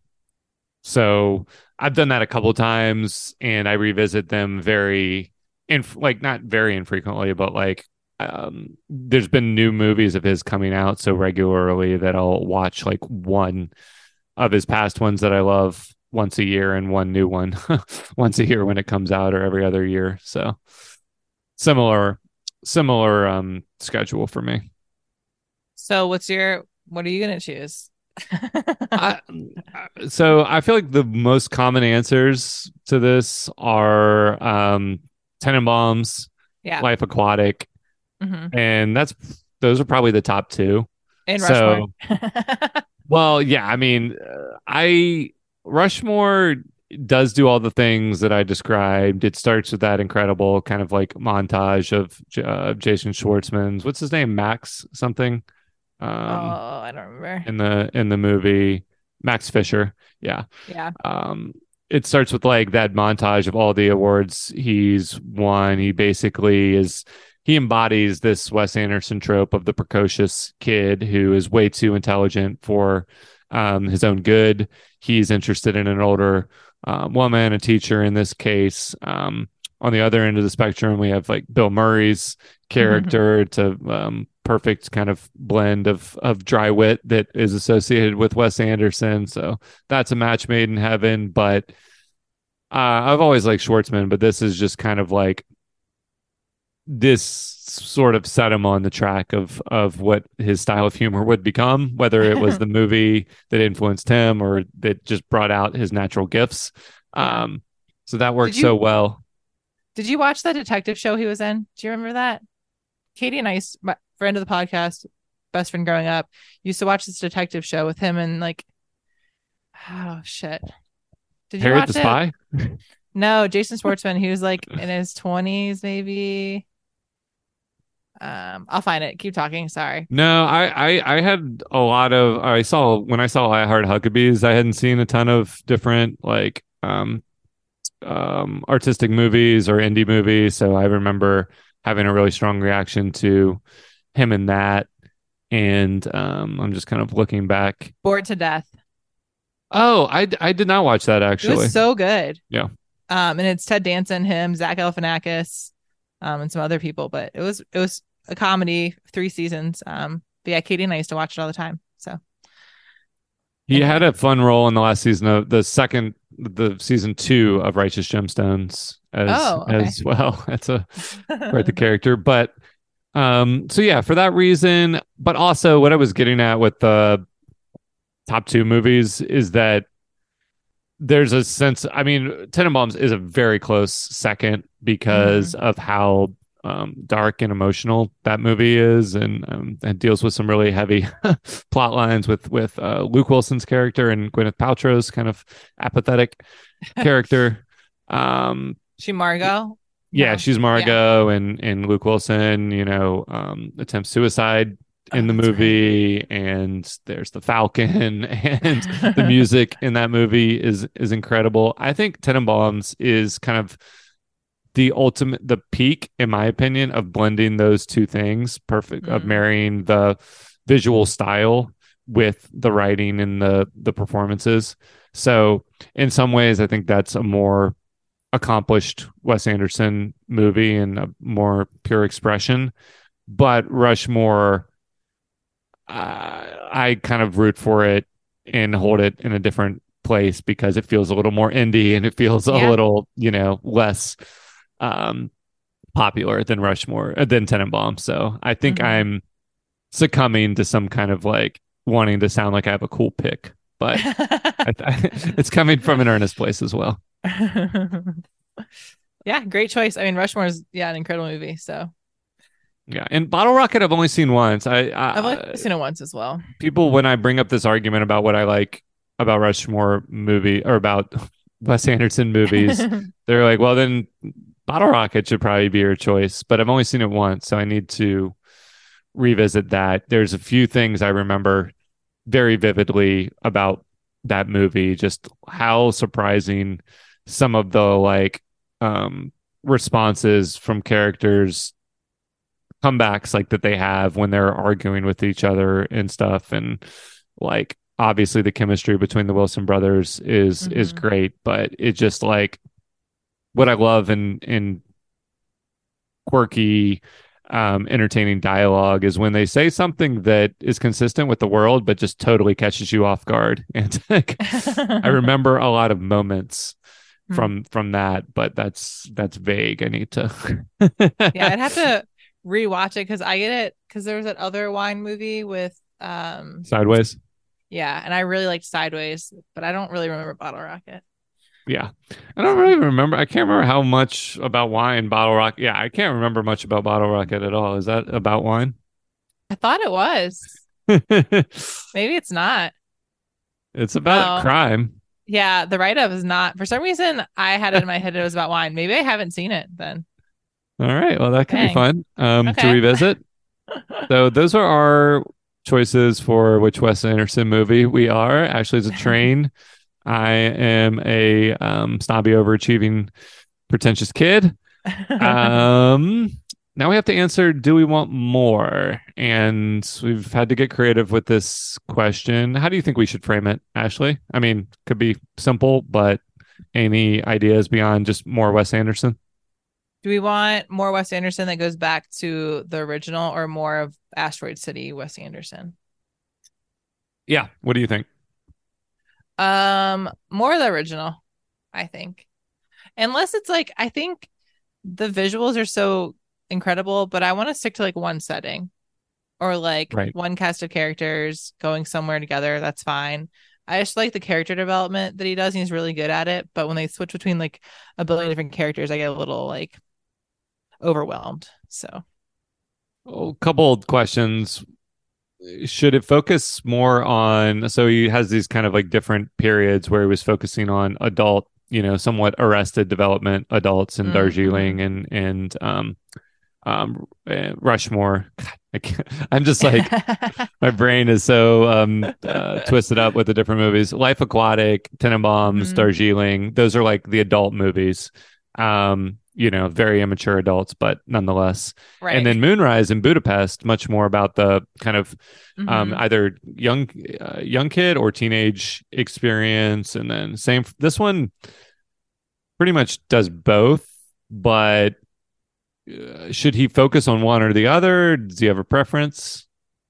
so I've done that a couple times and I revisit them very, inf- like, not very infrequently, but like, Um, there's been new movies of his coming out so regularly that I'll watch like one of his past ones that I love once a year and one new one once a year when it comes out or every other year. So similar, similar um, schedule for me. So what's your, what are you going to choose? I, so I feel like the most common answers to this are um, Tenenbaums, yeah. Life Aquatic, mm-hmm. and that's those are probably the top two. And Rushmore. So, well, yeah, I mean, I Rushmore does do all the things that I described. It starts with that incredible kind of like montage of uh, Jason Schwartzman's. What's his name? Max something. Um, oh, I don't remember. In the in the movie, Max Fisher. Yeah. Yeah. Um, it starts with like that montage of all the awards he's won. He basically is. He embodies this Wes Anderson trope of the precocious kid who is way too intelligent for um, his own good. He's interested in an older uh, woman, a teacher in this case. Um, on the other end of the spectrum, we have like Bill Murray's character mm-hmm. to um, perfect kind of blend of of dry wit that is associated with Wes Anderson. So that's a match made in heaven. But uh, I've always liked Schwartzman, but this is just kind of like this sort of set him on the track of of what his style of humor would become, whether it was the movie that influenced him or that just brought out his natural gifts. Um, so that worked you, so well. Did you watch that detective show he was in? Do you remember that? Katie and I, my friend of the podcast, best friend growing up, used to watch this detective show with him and like, oh shit. Did you Harriet watch the Spy? It? No, Jason Schwartzman. He was like in his twenties, maybe. Um, I'll find it. Keep talking. Sorry. No, I, I, I had a lot of. I saw when I saw I Heart Huckabees. I hadn't seen a ton of different like um, um, artistic movies or indie movies, so I remember having a really strong reaction to him in that. And um, I'm just kind of looking back. Bored to Death. Oh, I, I did not watch that actually. It was so good. Yeah. Um, and it's Ted Danson, him, Zach Galifianakis, um, and some other people. But it was it was a comedy, three seasons. Um, but yeah, Katie and I used to watch it all the time. So he anyway. had a fun role in the last season of the second, the season two of Righteous Gemstones as oh, okay. as well. That's a quite the character. But um, so yeah, for that reason. But also, what I was getting at with the top two movies is that. There's a sense, I mean, Tenenbaums is a very close second because mm-hmm. of how um, dark and emotional that movie is, and um, and deals with some really heavy plot lines with, with uh, Luke Wilson's character and Gwyneth Paltrow's kind of apathetic character. Um, she Margo? Yeah, she's Margo, yeah. and, and Luke Wilson, you know, um, attempts suicide in the movie, right. And there's the Falcon, and the music in that movie is is incredible. I think Tenenbaums is kind of the ultimate, the peak, in my opinion, of blending those two things, perfect, mm-hmm. of marrying the visual style with the writing and the the performances. So in some ways, I think that's a more accomplished Wes Anderson movie and a more pure expression. But Rushmore... Uh, I kind of root for it and hold it in a different place because it feels a little more indie and it feels a yeah. little, you know, less um, popular than Rushmore, uh, than Tenenbaum. So I think mm-hmm. I'm succumbing to some kind of like wanting to sound like I have a cool pick, but I, I, it's coming from an earnest place as well. Yeah, great choice. I mean, Rushmore is yeah an incredible movie. So. Yeah, and Bottle Rocket I've only seen once. I, I I've only seen it once as well. People, when I bring up this argument about what I like about Rushmore movie or about Wes Anderson movies, they're like, "Well, then Bottle Rocket should probably be your choice." But I've only seen it once, so I need to revisit that. There's a few things I remember very vividly about that movie, just how surprising some of the like um, responses from characters. Comebacks like that they have when they're arguing with each other and stuff, and like obviously the chemistry between the Wilson brothers is mm-hmm. is great, but it just like what I love in in quirky um entertaining dialogue is when they say something that is consistent with the world but just totally catches you off guard, and like, I remember a lot of moments from mm-hmm. from that, but that's that's vague. I need to yeah I'd have to rewatch it because I get it because there was that other wine movie with um Sideways, yeah, and I really liked Sideways, but I don't really remember Bottle Rocket. Yeah, I don't really remember. I can't remember how much about wine Bottle Rocket. Yeah, I can't remember much about Bottle Rocket at all. Is that about wine? I thought it was. Maybe it's not. It's about um, crime. Yeah, the write-up is not. For some reason, I had it in my head it was about wine. Maybe I haven't seen it then. All right. Well, that could Dang. be fun um, okay. to revisit. So those are our choices for which Wes Anderson movie we are. Ashley's a train. I am a um, snobby, overachieving, pretentious kid. Um, now we have to answer, do we want more? And we've had to get creative with this question. How do you think we should frame it, Ashley? I mean, could be simple, but Any ideas beyond just more Wes Anderson? Do we want more Wes Anderson that goes back to the original, or more of Asteroid City Wes Anderson? Yeah. What do you think? Um, more of the original, I think. Unless it's like, I think the visuals are so incredible, but I want to stick to like one setting or like right. one cast of characters going somewhere together. That's fine. I just like the character development that he does, and he's really good at it. But when they switch between like a billion different characters, I get a little like overwhelmed. So, oh, couple of questions. Should it focus more on, so he has these kind of like different periods where he was focusing on adult, you know, somewhat arrested development adults in mm-hmm. Darjeeling and, and, um, um, Rushmore. God, I can't, I'm just like, my brain is so, um, uh, twisted up with the different movies. Life Aquatic, Tenenbaums, mm-hmm. Darjeeling. Those are like the adult movies. Um, you know, very immature adults, but nonetheless. Right. And then Moonrise in Budapest, much more about the kind of mm-hmm. um, either young uh, young kid or teenage experience. And then same, this one pretty much does both, but uh, should he focus on one or the other? Does he have a preference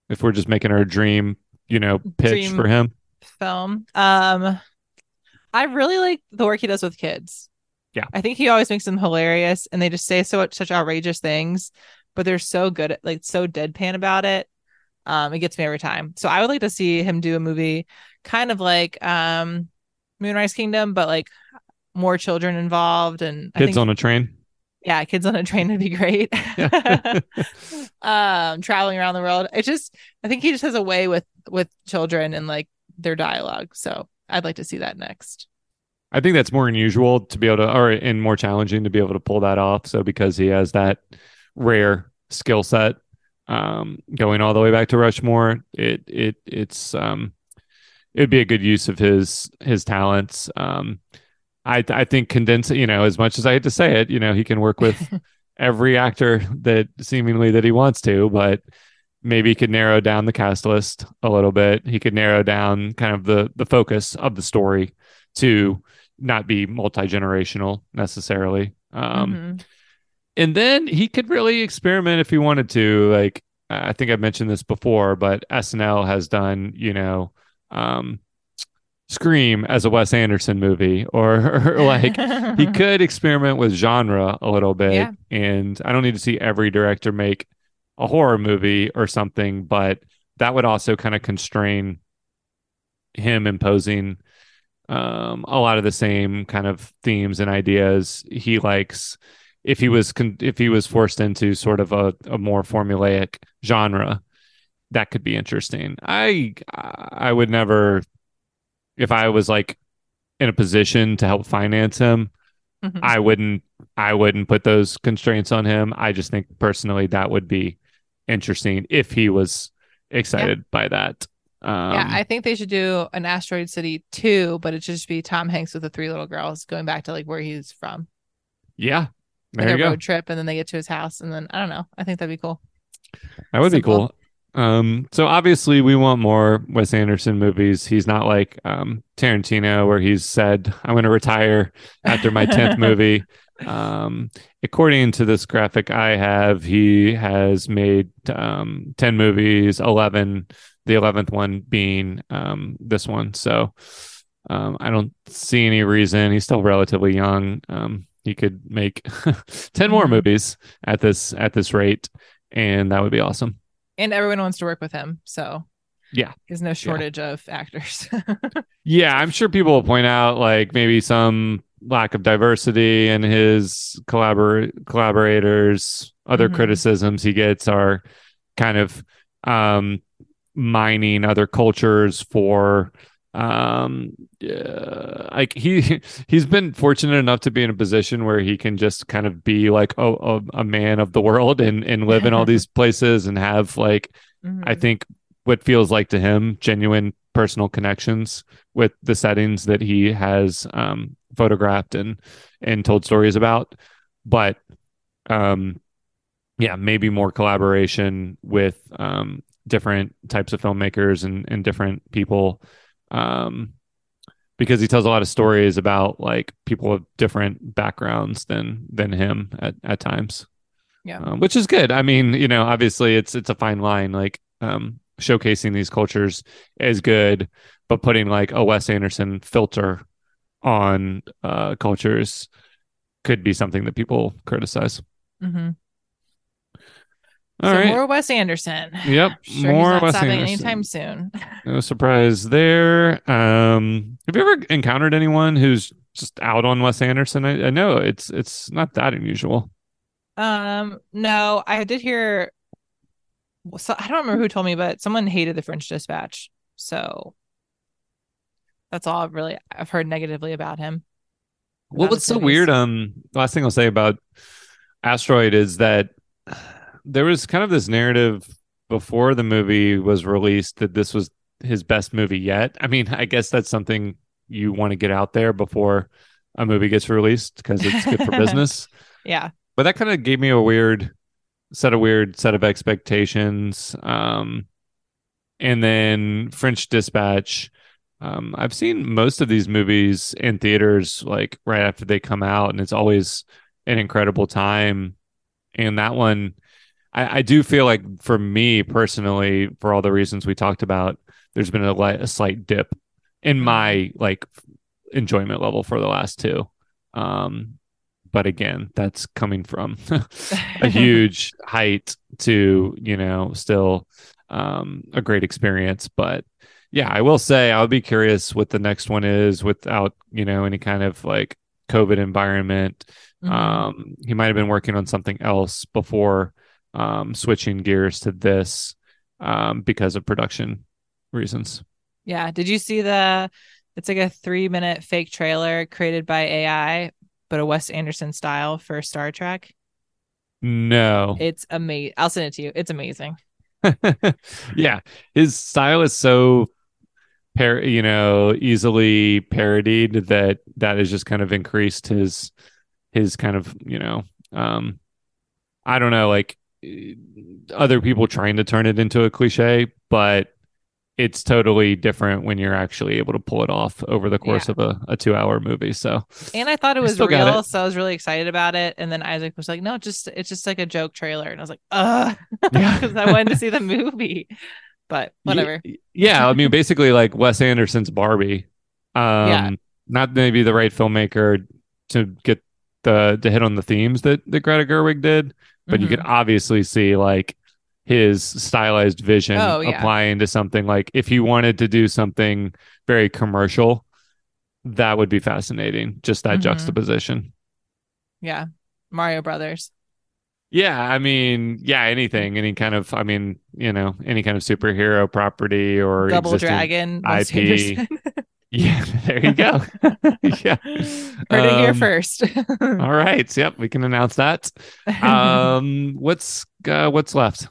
if we're just making our dream, you know, pitch dream for him? Film. Um, I really like the work he does with kids. Yeah, I think he always makes them hilarious, and they just say so such outrageous things, but they're so good at like so deadpan about it. Um, it gets me every time. So I would like to see him do a movie kind of like um, Moonrise Kingdom, but like more children involved and kids I think, on a train. Yeah, kids on a train would be great. Yeah. um, traveling around the world. It's just I think he just has a way with with children and like their dialogue. So I'd like to see that next. I think that's more unusual to be able to, or and more challenging to be able to pull that off. So because he has that rare skill set, um, going all the way back to Rushmore, it it it's um, it'd be a good use of his his talents. Um, I I think condense, you know, as much as I hate to say it, you know, he can work with every actor that seemingly that he wants to, but maybe he could narrow down the cast list a little bit. He could narrow down kind of the the focus of the story to not be multi-generational necessarily. Um, mm-hmm. And then he could really experiment if he wanted to. Like, I think I've mentioned this before, but S N L has done, you know, um, Scream as a Wes Anderson movie, or, or like he could experiment with genre a little bit. Yeah. And I don't need to see every director make a horror movie or something, but that would also kind of constrain him imposing um a lot of the same kind of themes and ideas he likes if he was con- if he was forced into sort of a, a more formulaic genre. That could be interesting. I i would never, if I was like in a position to help finance him, mm-hmm. i wouldn't i wouldn't put those constraints on him. I just think personally that would be interesting if he was excited yeah. by that. Um, yeah, I think they should do an Asteroid City two, but it should just be Tom Hanks with the three little girls going back to like where he's from. Yeah, there like you a go. Road trip, and then they get to his house, and then I don't know. I think that'd be cool. That would Simple. be cool. Um, so obviously we want more Wes Anderson movies. He's not like um, Tarantino, where he's said, "I'm going to retire after my tenth movie." Um, according to this graphic I have, he has made um, ten movies, eleven. The eleventh one being um, this one. So um, I don't see any reason. He's still relatively young. Um, he could make ten more movies at this at this rate, and that would be awesome. And everyone wants to work with him. So yeah, there's no shortage yeah. of actors. Yeah, I'm sure people will point out like maybe some lack of diversity in his collabor- collaborators. Other mm-hmm. criticisms he gets are kind of um, mining other cultures for um uh, like he he's been fortunate enough to be in a position where he can just kind of be like a, a, a man of the world and and live in all these places and have like mm-hmm. I think what feels like to him genuine personal connections with the settings that he has um photographed and and told stories about. But um yeah maybe more collaboration with um different types of filmmakers and, and different people um, because he tells a lot of stories about like people with different backgrounds than than him at, at times. Yeah, um, which is good. I mean, you know, obviously it's it's a fine line. Like um, showcasing these cultures is good, but putting like a Wes Anderson filter on uh, cultures could be something that people criticize. Mm-hmm. All so right. More Wes Anderson. Yep. Sure more he's not Wes Anderson. Anytime soon. No surprise there. Um, have you ever encountered anyone who's just out on Wes Anderson? I, I know it's it's not that unusual. Um, no, I did hear. So I don't remember who told me, but someone hated the French Dispatch. So that's all I've really I've heard negatively about him. About well, what's so weird? Um, last thing I'll say about Asteroid is that. There was kind of this narrative before the movie was released that this was his best movie yet. I mean, I guess that's something you want to get out there before a movie gets released because it's good for business. Yeah. But that kind of gave me a weird set of weird set of expectations. Um, and then French Dispatch. Um, I've seen most of these movies in theaters like right after they come out, and it's always an incredible time. And that one... I, I do feel like for me personally, for all the reasons we talked about, there's been a, li- a slight dip in my like enjoyment level for the last two. Um, but again, that's coming from a huge height to, you know, still um, a great experience. But yeah, I will say I'll be curious what the next one is without, you know, any kind of like COVID environment. Mm-hmm. Um, he might have been working on something else before. Um, switching gears to this um, because of production reasons. Yeah. Did you see the, it's like a three minute fake trailer created by A I, but a Wes Anderson style for Star Trek? No. It's amazing. I'll send it to you. It's amazing. Yeah. His style is so, par- you know, easily parodied that that has just kind of increased his, his kind of, you know, um, I don't know, like, other people trying to turn it into a cliche, but it's totally different when you're actually able to pull it off over the course yeah. of a, a two hour movie. So, and I thought it was real. It. So I was really excited about it. And then Isaac was like, no, just, it's just like a joke trailer. And I was like, uh, yeah. Cause I wanted to see the movie, but whatever. Yeah. yeah I mean, basically like Wes Anderson's Barbie, um, yeah. not maybe the right filmmaker to get the, to hit on the themes that, that Greta Gerwig did. But mm-hmm. you could obviously see like his stylized vision oh, yeah. applying to something like if he wanted to do something very commercial, that would be fascinating. Just that mm-hmm. juxtaposition. Yeah. Mario Brothers. Yeah. I mean, yeah, anything, any kind of, I mean, you know, any kind of superhero property or Double Dragon I P. Yeah, there you go. yeah. Heard it um, here first. All right. Yep, we can announce that. Um, what's uh, what's left?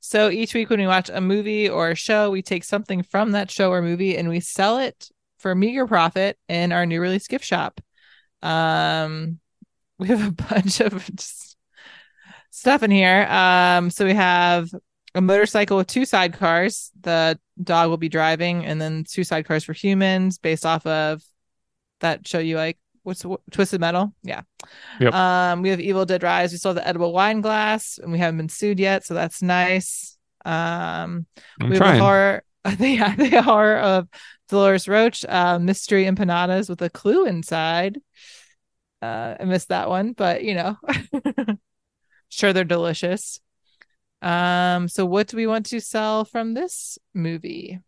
So each week when we watch a movie or a show, we take something from that show or movie and we sell it for meager profit in our new release gift shop. Um, we have a bunch of stuff in here. Um, so we have a motorcycle with two sidecars. The dog will be driving, and then two sidecars for humans, based off of that show you like. What's what, Twisted Metal? Yeah. Yep. Um, we have Evil Dead Rise. We still have the edible wine glass, and we haven't been sued yet, so that's nice. Um, I'm we have trying. a horror. Yeah, the horror of Dolores Roach. Uh, mystery empanadas with a clue inside. Uh, I missed that one, but you know, sure they're delicious. Um, so what do we want to sell from this movie?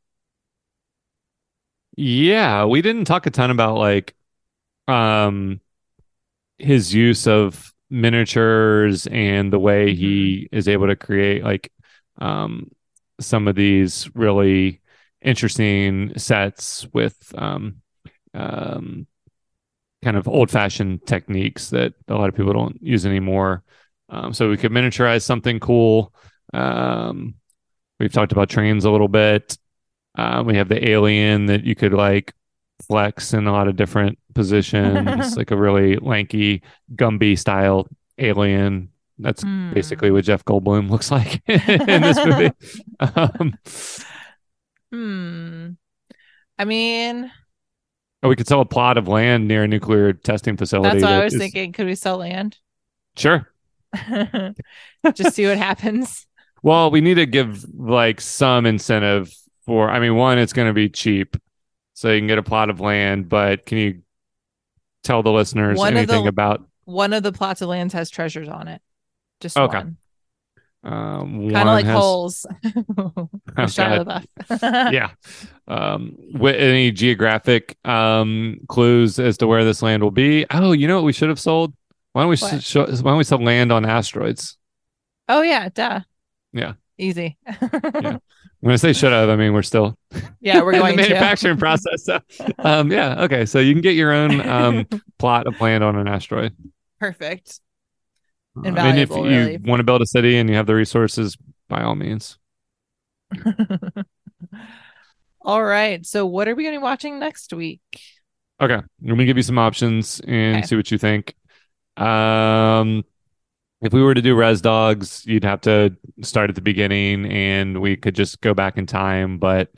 Yeah, we didn't talk a ton about like um his use of miniatures and the way he is able to create like um some of these really interesting sets with um um kind of old-fashioned techniques that a lot of people don't use anymore. Um, so we could miniaturize something cool. Um, we've talked about trains a little bit. Uh, we have the alien that you could like flex in a lot of different positions, like a really lanky Gumby style alien. That's mm. basically what Jeff Goldblum looks like in this movie. Um, hmm. I mean, Oh, we could sell a plot of land near a nuclear testing facility. That's what that I was is... thinking. Could we sell land? Sure. Just see what happens. Well, we need to give like some incentive for, I mean, one, it's going to be cheap. So you can get a plot of land, but can you tell the listeners one anything the, about... One of the plots of lands has treasures on it. Just okay. one. Um, kind of like has... holes. Oh, yeah. Um, with any geographic um, clues as to where this land will be? Oh, you know what we should have sold? Why don't we sh- sh- Why don't we sell land on asteroids? Oh, yeah. Duh. Yeah. Easy. Yeah. When I say should have, I mean, we're still yeah, we're going in the manufacturing to. process. So. Um, yeah. Okay. So you can get your own um, plot of land on an asteroid. Perfect. And uh, if you really. want to build a city and you have the resources, by all means. All right. So what are we going to be watching next week? Okay. I'm going to give you some options and okay. see what you think. Um, If we were to do Res Dogs, you'd have to start at the beginning and we could just go back in time. But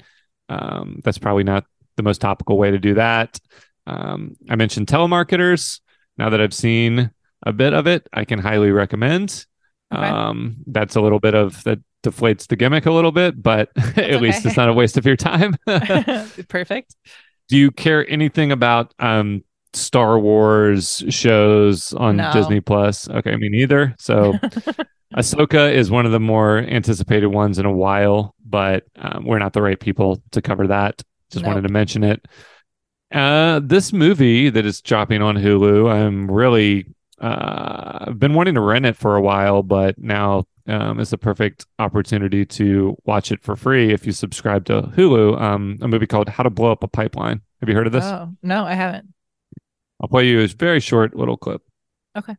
um, that's probably not the most topical way to do that. Um, I mentioned Telemarketers. Now that I've seen a bit of it, I can highly recommend. Okay. Um, that's a little bit of that deflates the gimmick a little bit, but at okay. least it's not a waste of your time. Perfect. Do you care anything about... Um, Star Wars shows on no. Disney Plus. Okay, me neither. So Ahsoka is one of the more anticipated ones in a while, but um, we're not the right people to cover that. Just nope. wanted to mention it. Uh, this movie that is dropping on Hulu, I'm really, uh, I've been wanting to rent it for a while, but now um, it's the perfect opportunity to watch it for free if you subscribe to Hulu, um, a movie called How to Blow Up a Pipeline. Have you heard of this? Oh, no, I haven't. I'll play you a very short little clip. Okay.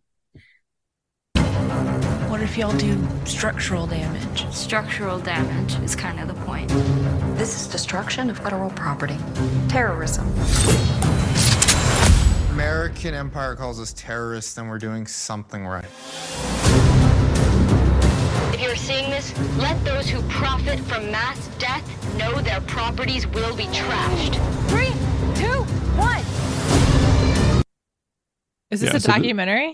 What if y'all do structural damage? Structural damage is kind of the point. This is destruction of federal property. Terrorism. American Empire calls us terrorists, then we're doing something right. If you're seeing this, let those who profit from mass death know their properties will be trashed. Three, two, one. Is this yeah, a so documentary?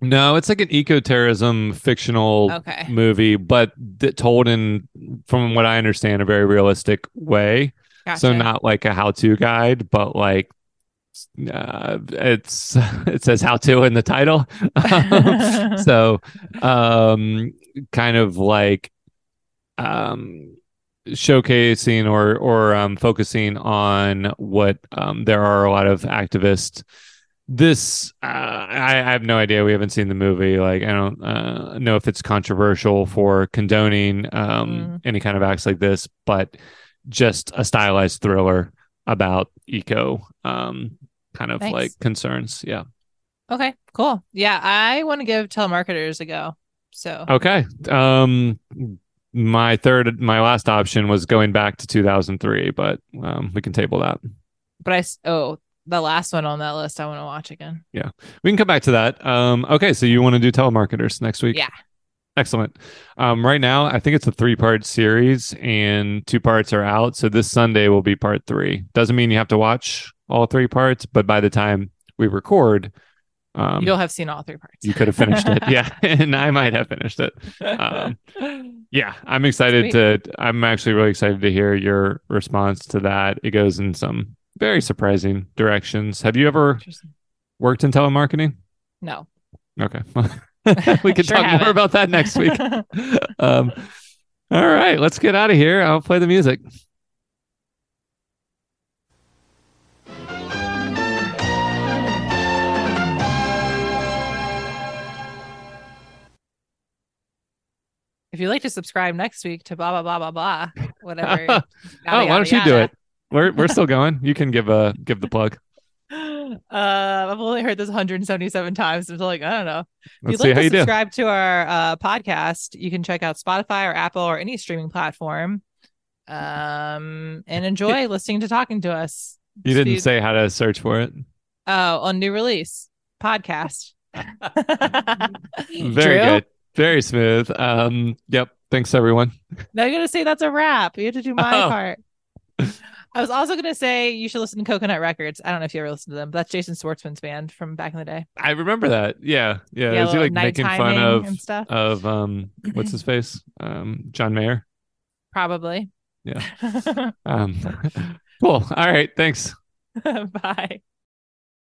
Th- no, it's like an eco-terrorism fictional okay. movie, but th- told in, from what I understand, a very realistic way. Gotcha. So not like a how-to guide, but like uh, it's it says how-to in the title. so um, kind of like um, showcasing or, or um, focusing on what um, there are a lot of activists. This, uh, I, I have no idea. We haven't seen the movie. Like, I don't uh, know if it's controversial for condoning um, mm. any kind of acts like this, but just a stylized thriller about eco um, kind of Thanks. like concerns. Yeah. Okay, cool. Yeah, I want to give Telemarketers a go. So okay. Um, my third, my last option was going back to two thousand three, but um, we can table that. But I oh. The last one on that list I want to watch again. Yeah. We can come back to that. Um, okay. So you want to do Telemarketers next week? Yeah. Excellent. Um, right now, I think it's a three-part series and two parts are out. So this Sunday will be part three. Doesn't mean you have to watch all three parts, but by the time we record... Um, You'll have seen all three parts. You could have finished it. Yeah. And I might have finished it. Um, yeah. I'm excited Sweet. to... I'm actually really excited to hear your response to that. It goes in some... very surprising directions. Have you ever worked in telemarketing? No. Okay. We can sure talk haven't. more about that next week. um, all right. Let's get out of here. I'll play the music. If you'd like to subscribe next week to blah, blah, blah, blah, blah, whatever. yada, oh, why don't yada, you do yada. it? We're we're still going. You can give a give the plug. Uh, I've only heard this one hundred seventy-seven times. I'm like, I don't know. If you'd like to subscribe to our uh, podcast, you can check out Spotify or Apple or any streaming platform. Um, and enjoy listening to talking to us. You didn't say how to search for it. Oh, on new release podcast. Very good. Very smooth. Um, yep. Thanks everyone. Now you're gonna say that's a wrap. You have to do my part. I was also going to say you should listen to Coconut Records. I don't know if you ever listened to them, but that's Jason Schwartzman's band from back in the day. I remember that. Yeah. Yeah. yeah Is he like making fun of, and stuff. of um, what's his face? Um, John Mayer? Probably. Yeah. um, cool. All right. Thanks. Bye.